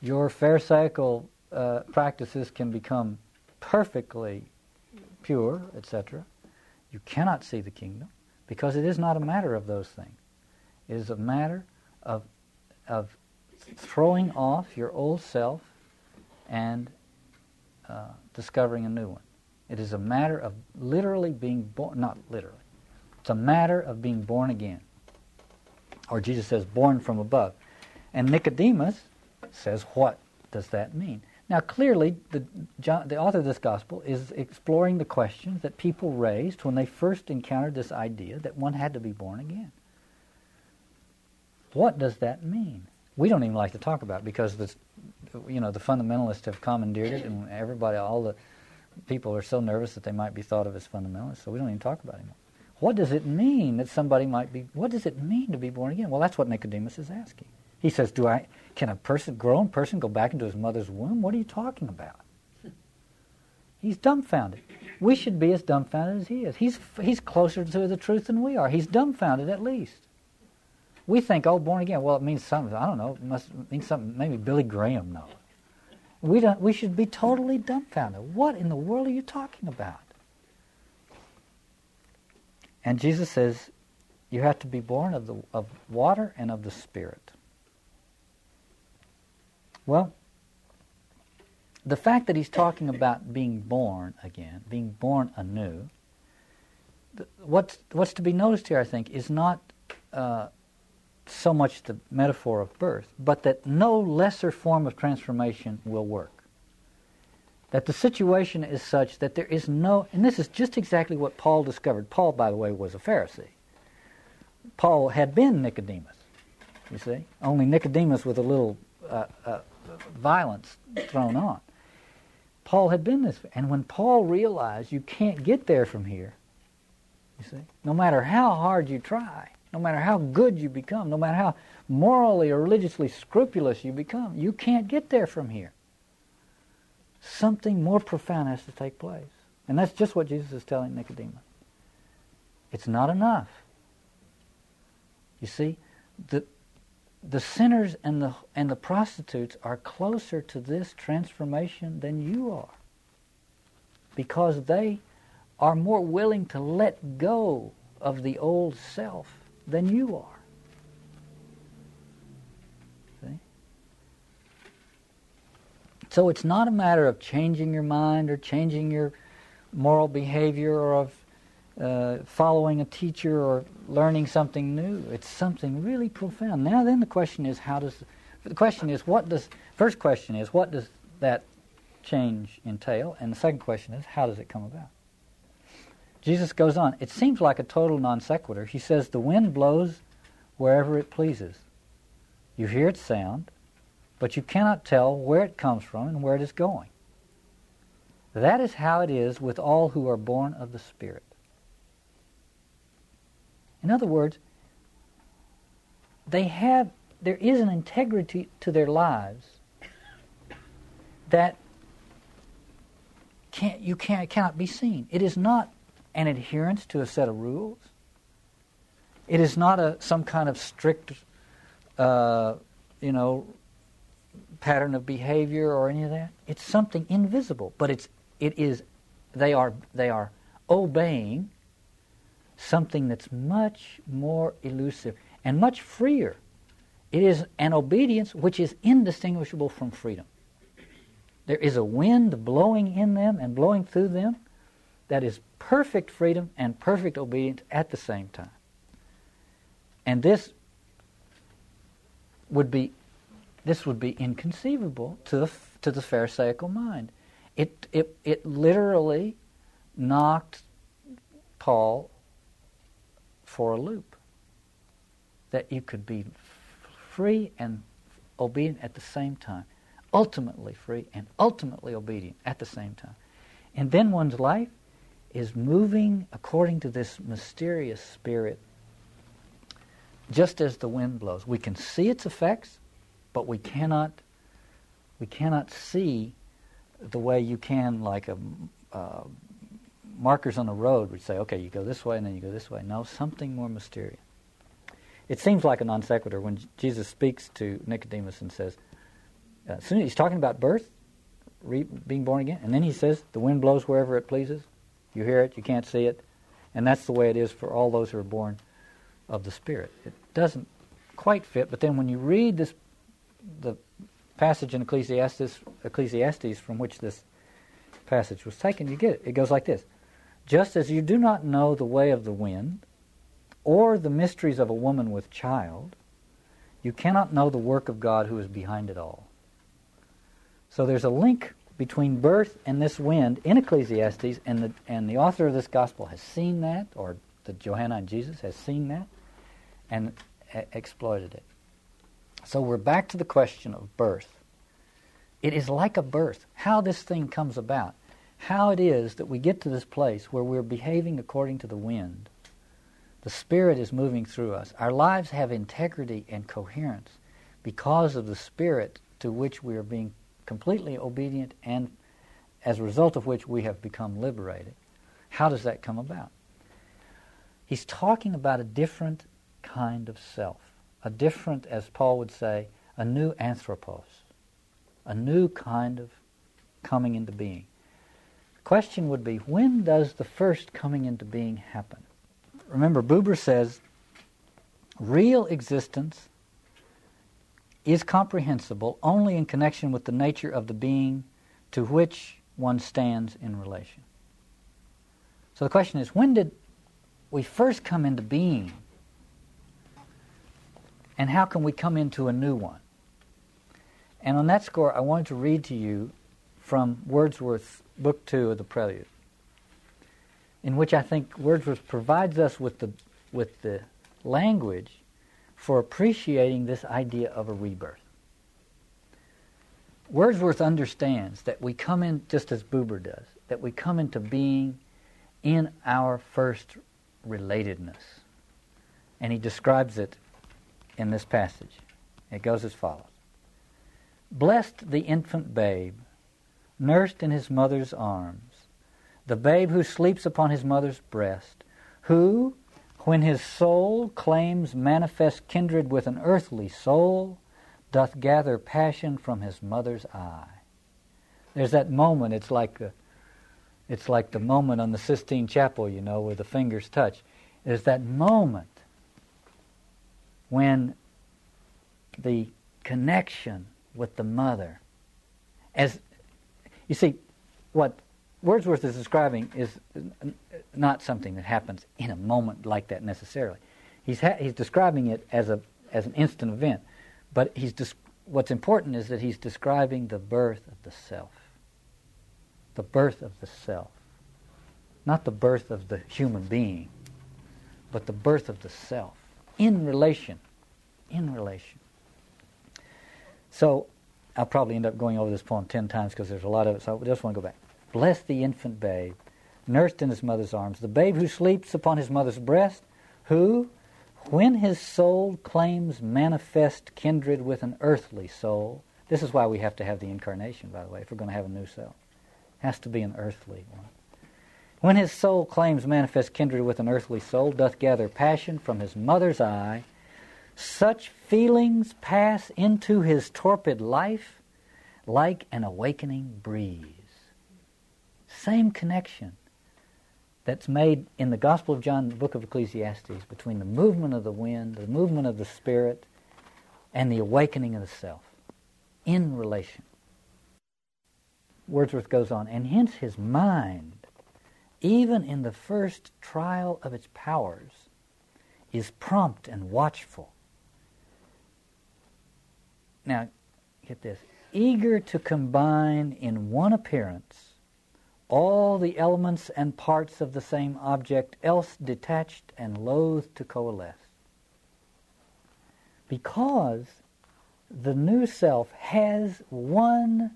Your pharisaical practices can become perfectly pure, etc. You cannot see the kingdom because it is not a matter of those things. It is a matter of throwing off your old self and discovering a new one. It is a matter of literally being born, not literally. It's a matter of being born again. Or Jesus says, born from above. And Nicodemus says, what does that mean? Now clearly, the author of this gospel is exploring the questions that people raised when they first encountered this idea that one had to be born again. What does that mean? We don't even like to talk about it because the fundamentalists have commandeered it, and all the people are so nervous that they might be thought of as fundamentalists, so we don't even talk about it anymore. What does it mean that somebody might be? What does it mean to be born again? Well, that's what Nicodemus is asking. He says, can a person, grown person, go back into his mother's womb? What are you talking about? He's dumbfounded. We should be as dumbfounded as he is. He's closer to the truth than we are. He's dumbfounded at least. We think, born again, well, it means something. I don't know. It must mean something. Maybe Billy Graham knows. We should be totally dumbfounded. What in the world are you talking about? And Jesus says, you have to be born of water and of the Spirit. Well, the fact that he's talking about being born again, being born anew, what's to be noticed here, I think, is not so much the metaphor of birth, but that no lesser form of transformation will work. That the situation is such that there is no... And this is just exactly what Paul discovered. Paul, by the way, was a Pharisee. Paul had been Nicodemus, you see. Only Nicodemus with a little violence thrown on. Paul had been this... And when Paul realized you can't get there from here, you see, no matter how hard you try, no matter how good you become, no matter how morally or religiously scrupulous you become, you can't get there from here. Something more profound has to take place. And that's just what Jesus is telling Nicodemus. It's not enough. You see, the sinners and the prostitutes are closer to this transformation than you are, because they are more willing to let go of the old self than you are. So it's not a matter of changing your mind or changing your moral behavior or of following a teacher or learning something new. It's something really profound. Now then the question is, first question is, what does that change entail? And the second question is, how does it come about? Jesus goes on. It seems like a total non sequitur. He says, the wind blows wherever it pleases. You hear its sound, but you cannot tell where it comes from and where it is going. That is how it is with all who are born of the Spirit. In other words, there is an integrity to their lives that cannot be seen. It is not an adherence to a set of rules. It is not some kind of strict pattern of behavior or any of that. It's something invisible, but they are obeying something that's much more elusive and much freer. It is an obedience which is indistinguishable from freedom. There is a wind blowing in them and blowing through them that is perfect freedom and perfect obedience at the same time. And this would be inconceivable to the Pharisaical mind. It literally knocked Paul for a loop, that you could be free and obedient at the same time, ultimately free and ultimately obedient at the same time. And then one's life is moving according to this mysterious spirit, just as the wind blows. We can see its effects, but we cannot see the way you can, like markers on a road would say, okay, you go this way and then you go this way. No, something more mysterious. It seems like a non sequitur when Jesus speaks to Nicodemus and says, as soon as he's talking about birth, being born again, and then he says, the wind blows wherever it pleases. You hear it, you can't see it. And that's the way it is for all those who are born of the Spirit. It doesn't quite fit, but then when you read the passage in Ecclesiastes from which this passage was taken, you get it. It goes like this. Just as you do not know the way of the wind, or the mysteries of a woman with child, you cannot know the work of God who is behind it all. So there's a link between birth and this wind in Ecclesiastes, and the author of this gospel has seen that, or the Johanna and Jesus has seen that, and exploited it. So we're back to the question of birth. It is like a birth, how this thing comes about, how it is that we get to this place where we're behaving according to the wind. The Spirit is moving through us. Our lives have integrity and coherence because of the Spirit to which we are being completely obedient, and as a result of which we have become liberated. How does that come about? He's talking about a different kind of self, a different, as Paul would say, a new anthropos, a new kind of coming into being. The question would be, when does the first coming into being happen? Remember, Buber says, real existence is comprehensible only in connection with the nature of the being to which one stands in relation. So the question is, when did we first come into being, and how can we come into a new one? And on that score, I wanted to read to you from Wordsworth's Book 2 of the Prelude, in which I think Wordsworth provides us with the language for appreciating this idea of a rebirth. Wordsworth understands that we come in, just as Buber does, that we come into being in our first relatedness. And he describes it in this passage. It goes as follows. Blessed the infant babe, nursed in his mother's arms, the babe who sleeps upon his mother's breast, who, when his soul claims manifest kindred with an earthly soul, doth gather passion from his mother's eye. There's that moment, it's like the moment on the Sistine Chapel, you know, where the fingers touch. There's that moment when the connection with the mother, as you see, what Wordsworth is describing is not something that happens in a moment like that necessarily. He's describing it as an instant event, but what's important is that he's describing the birth of the self, not the birth of the human being, but the birth of the self in relation. So I'll probably end up going over this poem 10 times because there's a lot of it, so I just want to go back. Bless the infant babe, nursed in his mother's arms, the babe who sleeps upon his mother's breast, who, when his soul claims manifest kindred with an earthly soul. This is why we have to have the incarnation, by the way, if we're going to have a new self. It has to be an earthly one. When his soul claims manifest kindred with an earthly soul, doth gather passion from his mother's eye, such feelings pass into his torpid life like an awakening breeze. Same connection that's made in the Gospel of John, the book of Ecclesiastes, between the movement of the wind, the movement of the Spirit, and the awakening of the self in relation. Wordsworth goes on, and hence his mind, even in the first trial of its powers, is prompt and watchful. Now, get this. Eager to combine in one appearance all the elements and parts of the same object, else detached and loath to coalesce. Because the new self has one,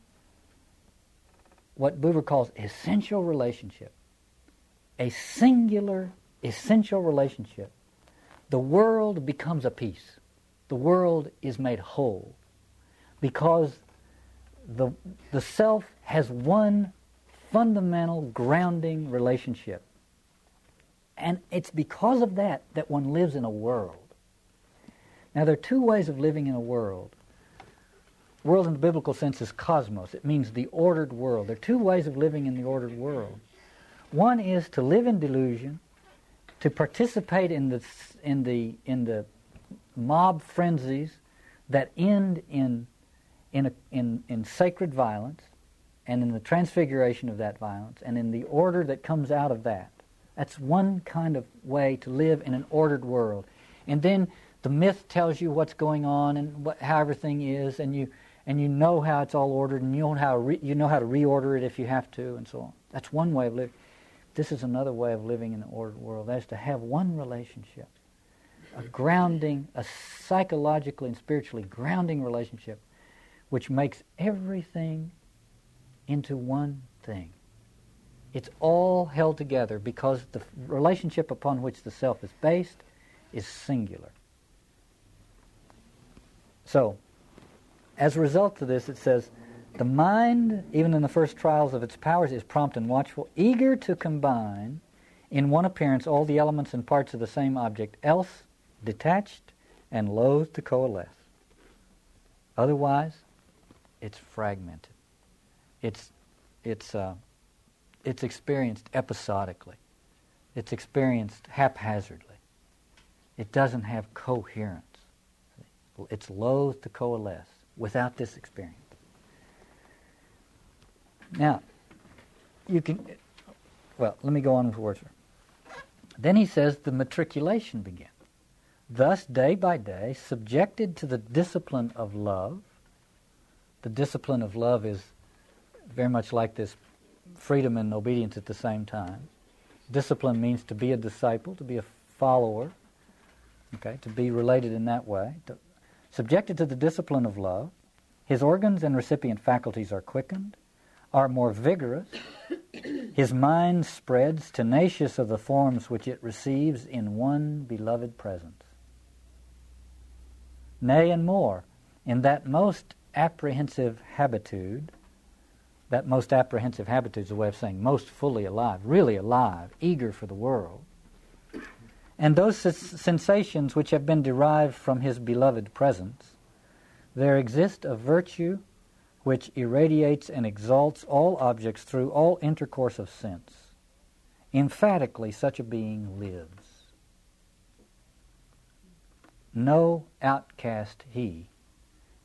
what Buber calls essential relationship, a singular essential relationship, the world becomes a piece. The world is made whole because the self has one fundamental grounding relationship. And it's because of that that one lives in a world. Now, there are two ways of living in a world. World in the biblical sense is cosmos. It means the ordered world. There are two ways of living in the ordered world. One is to live in delusion, to participate in the mob frenzies that end in sacred violence, and in the transfiguration of that violence, and in the order that comes out of that. That's one kind of way to live in an ordered world. And then the myth tells you what's going on and how everything is, and you know how it's all ordered, and you know how to reorder it if you have to, and so on. That's one way of living. This is another way of living in the ordered world. That is to have one relationship, a grounding, a psychologically and spiritually grounding relationship, which makes everything into one thing. It's all held together because the relationship upon which the self is based is singular. So, as a result of this, it says, the mind, even in the first trials of its powers, is prompt and watchful, eager to combine in one appearance all the elements and parts of the same object, else detached and loath to coalesce. Otherwise, it's fragmented. It's experienced episodically. It's experienced haphazardly. It doesn't have coherence. It's loath to coalesce without this experience. Now, let me go on with Wordsworth. Then he says the matriculation began. Thus, day by day, subjected to the discipline of love. The discipline of love is very much like this freedom and obedience at the same time. Discipline means to be a disciple, to be a follower, okay, to be related in that way. Subjected to the discipline of love, his organs and recipient faculties are quickened, are more vigorous, his mind spreads, tenacious of the forms which it receives in one beloved presence. Nay, and more, in that most apprehensive habitude is a way of saying most fully alive, really alive, eager for the world, and those sensations which have been derived from his beloved presence, there exists a virtue which irradiates and exalts all objects through all intercourse of sense. Emphatically, such a being lives. No outcast he,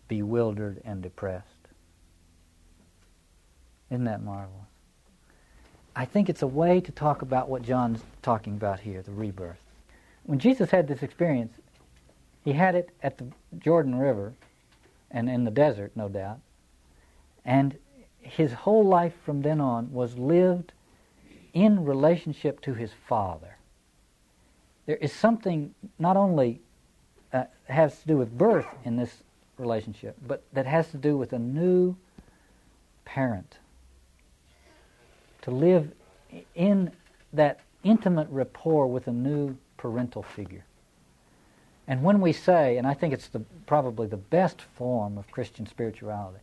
bewildered and depressed. Isn't that marvelous? I think it's a way to talk about what John's talking about here, the rebirth. When Jesus had this experience, he had it at the Jordan River and in the desert, no doubt. And his whole life from then on was lived in relationship to his Father. There is something not only has to do with birth in this relationship, but that has to do with a new parent. To live in that intimate rapport with a new parental figure. And when we say, and I think it's probably the best form of Christian spirituality,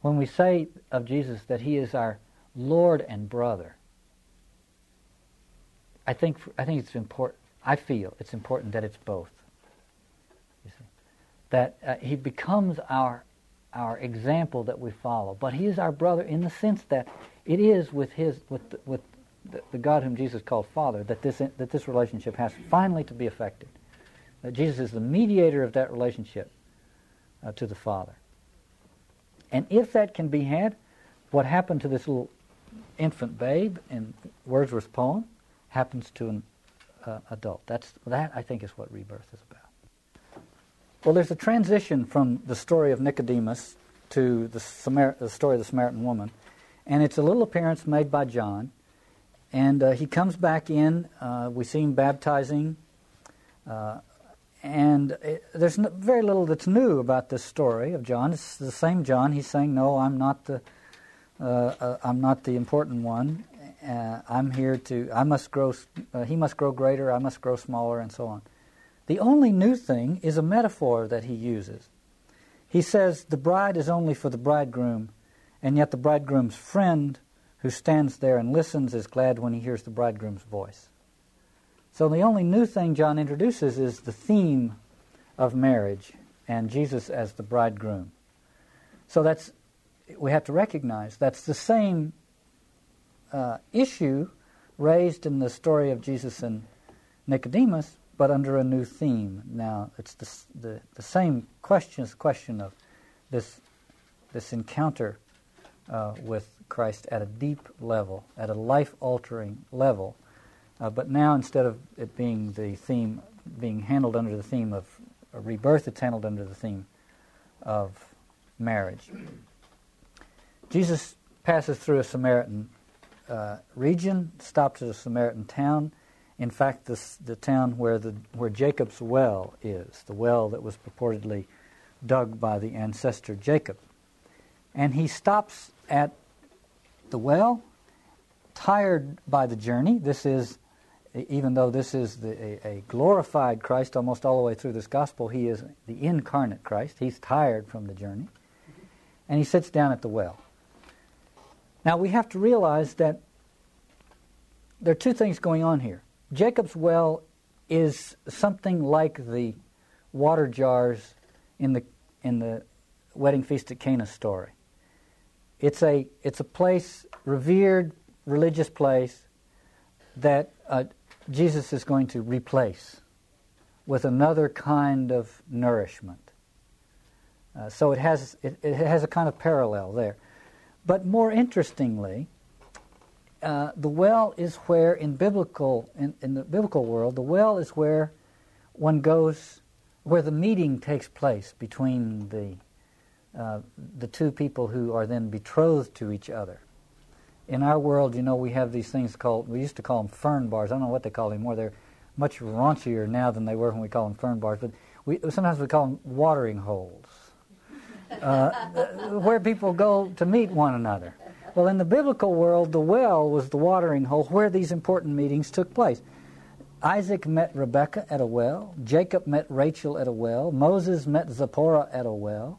when we say of Jesus that he is our Lord and brother, I think it's important. I feel it's important that it's both. You see? That he becomes our our example that we follow. But he is our brother in the sense that it is with the God whom Jesus called Father that this relationship has finally to be effected. That Jesus is the mediator of that relationship to the Father. And if that can be had, what happened to this little infant babe in Wordsworth's poem happens to an adult. That I think is what rebirth is about. Well, there's a transition from the story of Nicodemus to the story of the Samaritan woman, and it's a little appearance made by John, and he comes back in. We see him baptizing, there's very little that's new about this story of John. It's the same John. He's saying, "No, I'm not the important one. He must grow greater. I must grow smaller, and so on." The only new thing is a metaphor that he uses. He says the bride is only for the bridegroom, and yet the bridegroom's friend who stands there and listens is glad when he hears the bridegroom's voice. So the only new thing John introduces is the theme of marriage and Jesus as the bridegroom. So we have to recognize that's the same issue raised in the story of Jesus and Nicodemus, but under a new theme. Now, it's the same question, the question of this encounter with Christ at a deep level, at a life-altering level. But now, instead of it being the theme, being handled under the theme of rebirth, it's handled under the theme of marriage. Jesus passes through a Samaritan region, stops at a Samaritan town. In fact, the town where Jacob's well is, the well that was purportedly dug by the ancestor Jacob. And he stops at the well, tired by the journey. This is, even though this is a glorified Christ almost all the way through this gospel, he is the incarnate Christ. He's tired from the journey. And he sits down at the well. Now, we have to realize that there are two things going on here. Jacob's well is something like the water jars in the wedding feast at Cana story. It's a place, revered religious place, that Jesus is going to replace with another kind of nourishment. So it has a kind of parallel there, but more interestingly. The well is where, in the biblical world, the well is where one goes, where the meeting takes place between the two people who are then betrothed to each other. In our world, we have these things called, we used to call them fern bars. I don't know what they call them anymore. They're much raunchier now than they were when we call them fern bars. But sometimes we call them watering holes, where people go to meet one another. Well, in the biblical world, the well was the watering hole where these important meetings took place. Isaac met Rebekah at a well. Jacob met Rachel at a well. Moses met Zipporah at a well.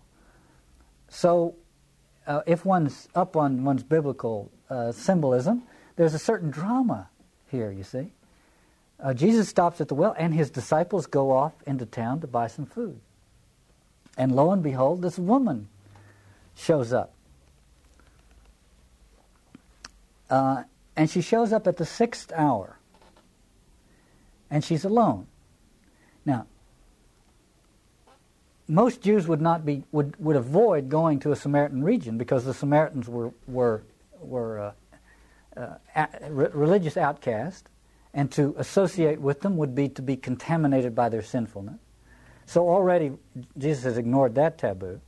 So if one's up on one's biblical symbolism, there's a certain drama here, you see. Jesus stops at the well, and his disciples go off into town to buy some food. And lo and behold, this woman shows up. And she shows up at the 6th hour, and she's alone. Now, most Jews would avoid going to a Samaritan region because the Samaritans were religious outcasts, and to associate with them would be to be contaminated by their sinfulness. So already Jesus has ignored that taboo,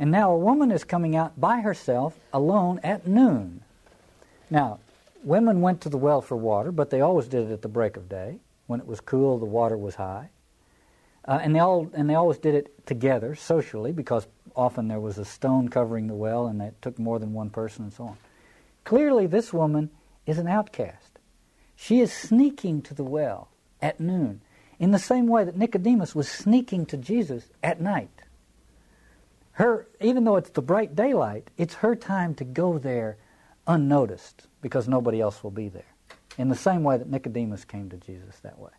and now a woman is coming out by herself alone at noon. Now, women went to the well for water, but they always did it at the break of day. When it was cool, the water was high. And they always did it together, socially, because often there was a stone covering the well, and it took more than one person, and so on. Clearly, this woman is an outcast. She is sneaking to the well at noon, in the same way that Nicodemus was sneaking to Jesus at night. Even though it's the bright daylight, it's her time to go there unnoticed, because nobody else will be there, in the same way that Nicodemus came to Jesus that way.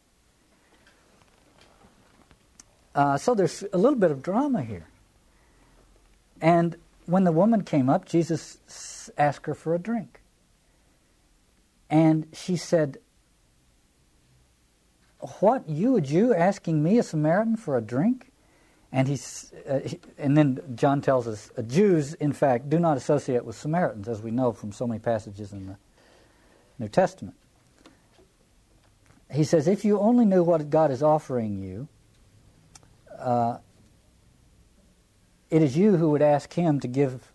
So there's a little bit of drama here. And when the woman came up, Jesus asked her for a drink. And she said, "What, you, a Jew, asking me, a Samaritan, for a drink?" And then John tells us, Jews, in fact, do not associate with Samaritans, as we know from so many passages in the New Testament. He says, if you only knew what God is offering you, it is you who would ask him to give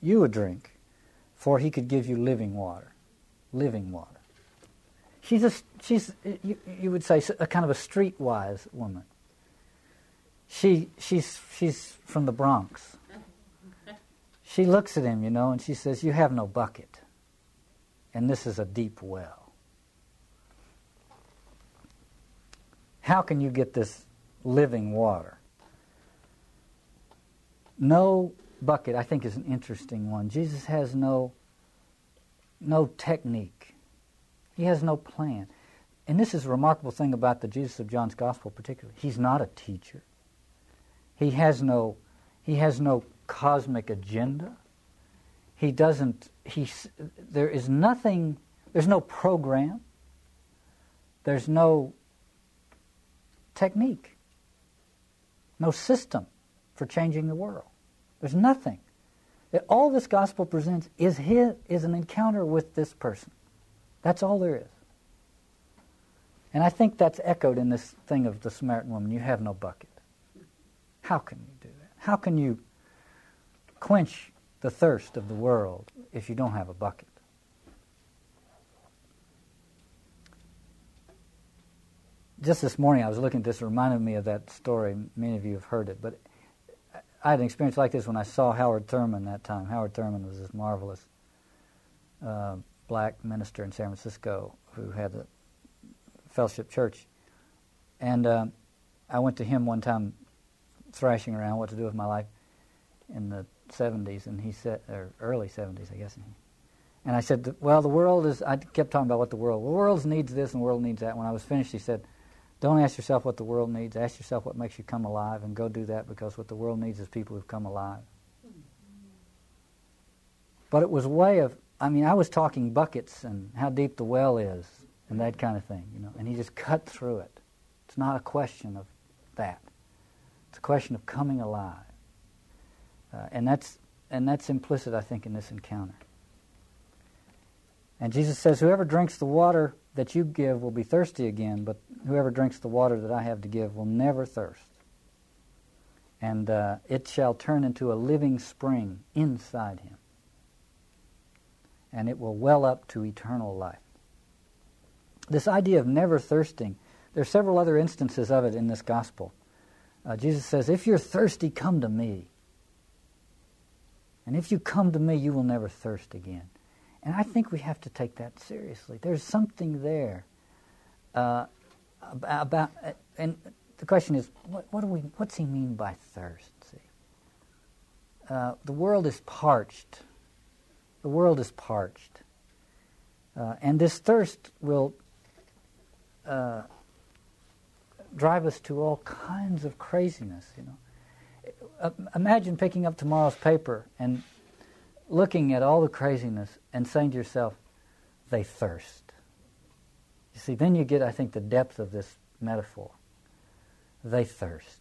you a drink, for he could give you living water. Living water. She's, you would say, a kind of a streetwise woman. She's from the Bronx. She looks at him, and she says, "You have no bucket, and this is a deep well. How can you get this living water?" No bucket, I think, is an interesting one. Jesus has no technique. He has no plan. And this is a remarkable thing about the Jesus of John's Gospel particularly. He's not a teacher. He has no cosmic agenda. There is nothing. There's no program. There's no technique. No system for changing the world. There's nothing. All this gospel presents is an encounter with this person. That's all there is. And I think that's echoed in this thing of the Samaritan woman. You have no bucket. How can you do that? How can you quench the thirst of the world if you don't have a bucket? Just this morning I was looking at this. It reminded me of that story. Many of you have heard it. But I had an experience like this when I saw Howard Thurman that time. Howard Thurman was this marvelous black minister in San Francisco who had a fellowship church. And I went to him one time, thrashing around what to do with my life in the 70s, and he said, or early 70s, I guess. And I said, well, the world is, I kept talking about what the world needs this and the world needs that. When I was finished, he said, don't ask yourself what the world needs, ask yourself what makes you come alive, and go do that, because what the world needs is people who've come alive. But it was a way of, I was talking buckets and how deep the well is and that kind of thing, and he just cut through it. It's not a question of that. It's a question of coming alive, and that's implicit, I think, in this encounter. And Jesus says, "Whoever drinks the water that you give will be thirsty again, but whoever drinks the water that I have to give will never thirst. And it shall turn into a living spring inside him, and it will well up to eternal life." This idea of never thirsting, there are several other instances of it in this gospel. Jesus says, if you're thirsty, come to me. And if you come to me, you will never thirst again. And I think we have to take that seriously. There's something there about, and the question is, what's he mean by thirst? See? The world is parched. The world is parched. And this thirst will drive us to all kinds of craziness, Imagine picking up tomorrow's paper and looking at all the craziness and saying to yourself, they thirst. You see, then you get, I think, the depth of this metaphor. They thirst.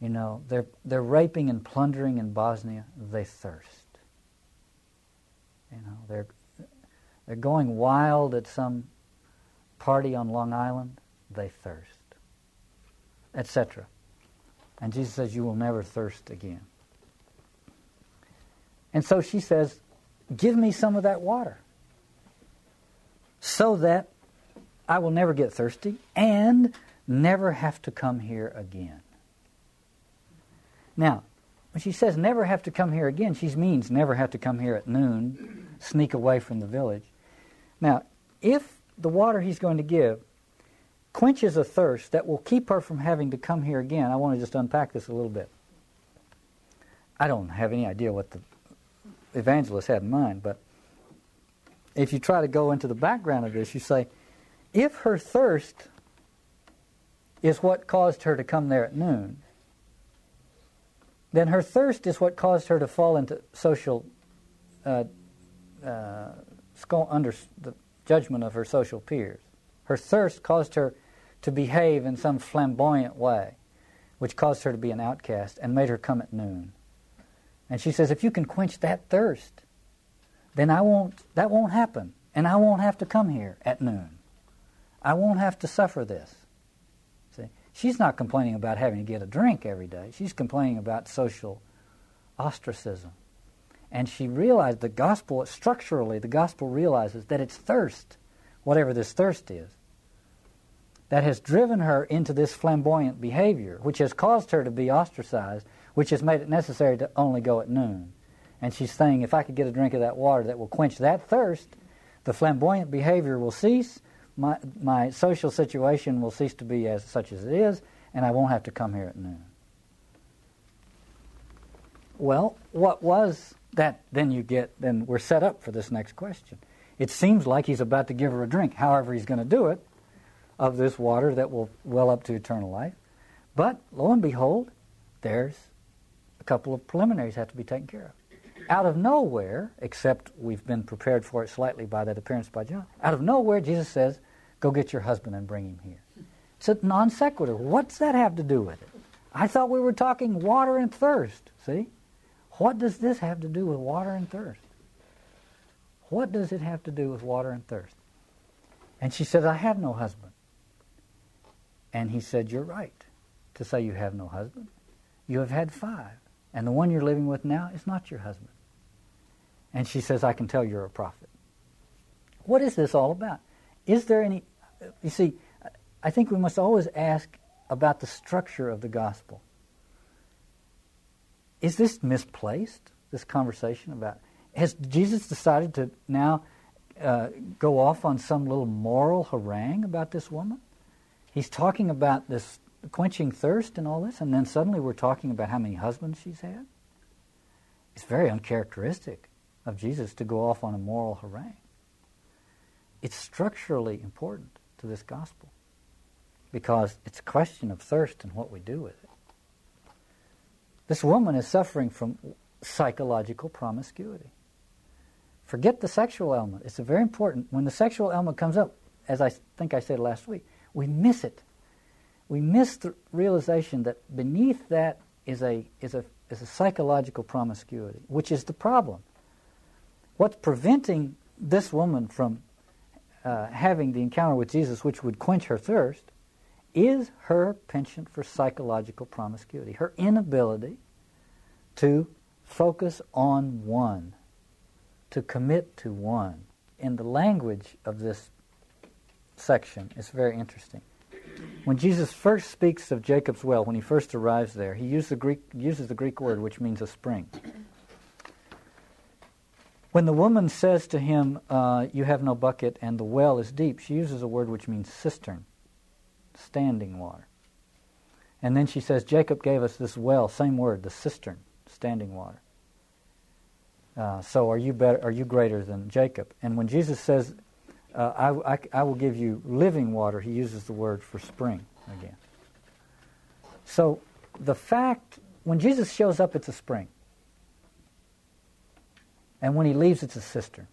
They're raping and plundering in Bosnia. They thirst. They're going wild at some party on Long Island. They thirst, etc. And Jesus says, you will never thirst again. And so she says, give me some of that water so that I will never get thirsty and never have to come here again. Now, when she says never have to come here again, she means never have to come here at noon, sneak away from the village. Now, if the water he's going to give quenches a thirst that will keep her from having to come here again. I want to just unpack this a little bit. I don't have any idea what the evangelist had in mind, but if you try to go into the background of this, you say, if her thirst is what caused her to come there at noon, then her thirst is what caused her to fall into social, under the judgment of her social peers. Her thirst caused her to behave in some flamboyant way, which caused her to be an outcast and made her come at noon. And she says, if you can quench that thirst, then that won't happen, and I won't have to come here at noon. I won't have to suffer this. See, she's not complaining about having to get a drink every day. She's complaining about social ostracism. And she realized the gospel, structurally, the gospel realizes that it's thirst, whatever this thirst is, that has driven her into this flamboyant behavior, which has caused her to be ostracized, which has made it necessary to only go at noon. And she's saying, if I could get a drink of that water that will quench that thirst, the flamboyant behavior will cease, my social situation will cease to be as such as it is, and I won't have to come here at noon. Well, what was that? Then we're set up for this next question. It seems like he's about to give her a drink, however he's going to do it, of this water that will well up to eternal life. But, lo and behold, there's a couple of preliminaries have to be taken care of. Out of nowhere, except we've been prepared for it slightly by that appearance by John, out of nowhere Jesus says, go get your husband and bring him here. It's a non sequitur. What's that have to do with it? I thought we were talking water and thirst, see? What does this have to do with water and thirst? What does it have to do with water and thirst? And she says, I have no husband. And he said, you're right to say you have no husband. You have had 5, and the one you're living with now is not your husband. And she says, I can tell you're a prophet. What is this all about? Is there any... You see, I think we must always ask about the structure of the gospel. Is this misplaced, this conversation about... Has Jesus decided to now go off on some little moral harangue about this woman? He's talking about this quenching thirst and all this, and then suddenly we're talking about how many husbands she's had. It's very uncharacteristic of Jesus to go off on a moral harangue. It's structurally important to this gospel because it's a question of thirst and what we do with it. This woman is suffering from psychological promiscuity. Forget the sexual element. It's a very important. When the sexual element comes up, as I think I said last week, we miss it. We miss the realization that beneath that is a psychological promiscuity, which is the problem. What's preventing this woman from having the encounter with Jesus, which would quench her thirst, is her penchant for psychological promiscuity, her inability to focus on one, to commit to one. In the language of this section, it's very interesting. When Jesus first speaks of Jacob's well, when he first arrives there, he uses the Greek word which means a spring. When the woman says to him, you have no bucket and the well is deep, she uses a word which means cistern, standing water. And then she says, Jacob gave us this well, same word, the cistern, standing water. So are you greater than Jacob? And when Jesus says, I will give you living water, he uses the word for spring again. So the fact, when Jesus shows up, it's a spring. And when he leaves, it's a cistern.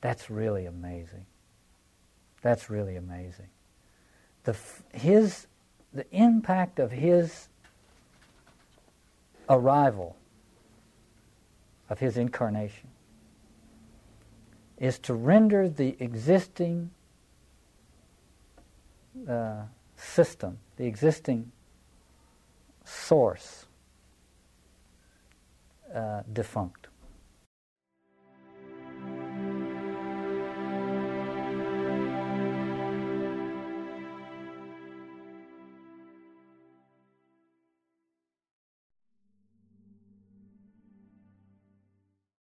That's really amazing. That's really amazing. The impact of his arrival, of his incarnation, is to render the existing system, the existing source, defunct.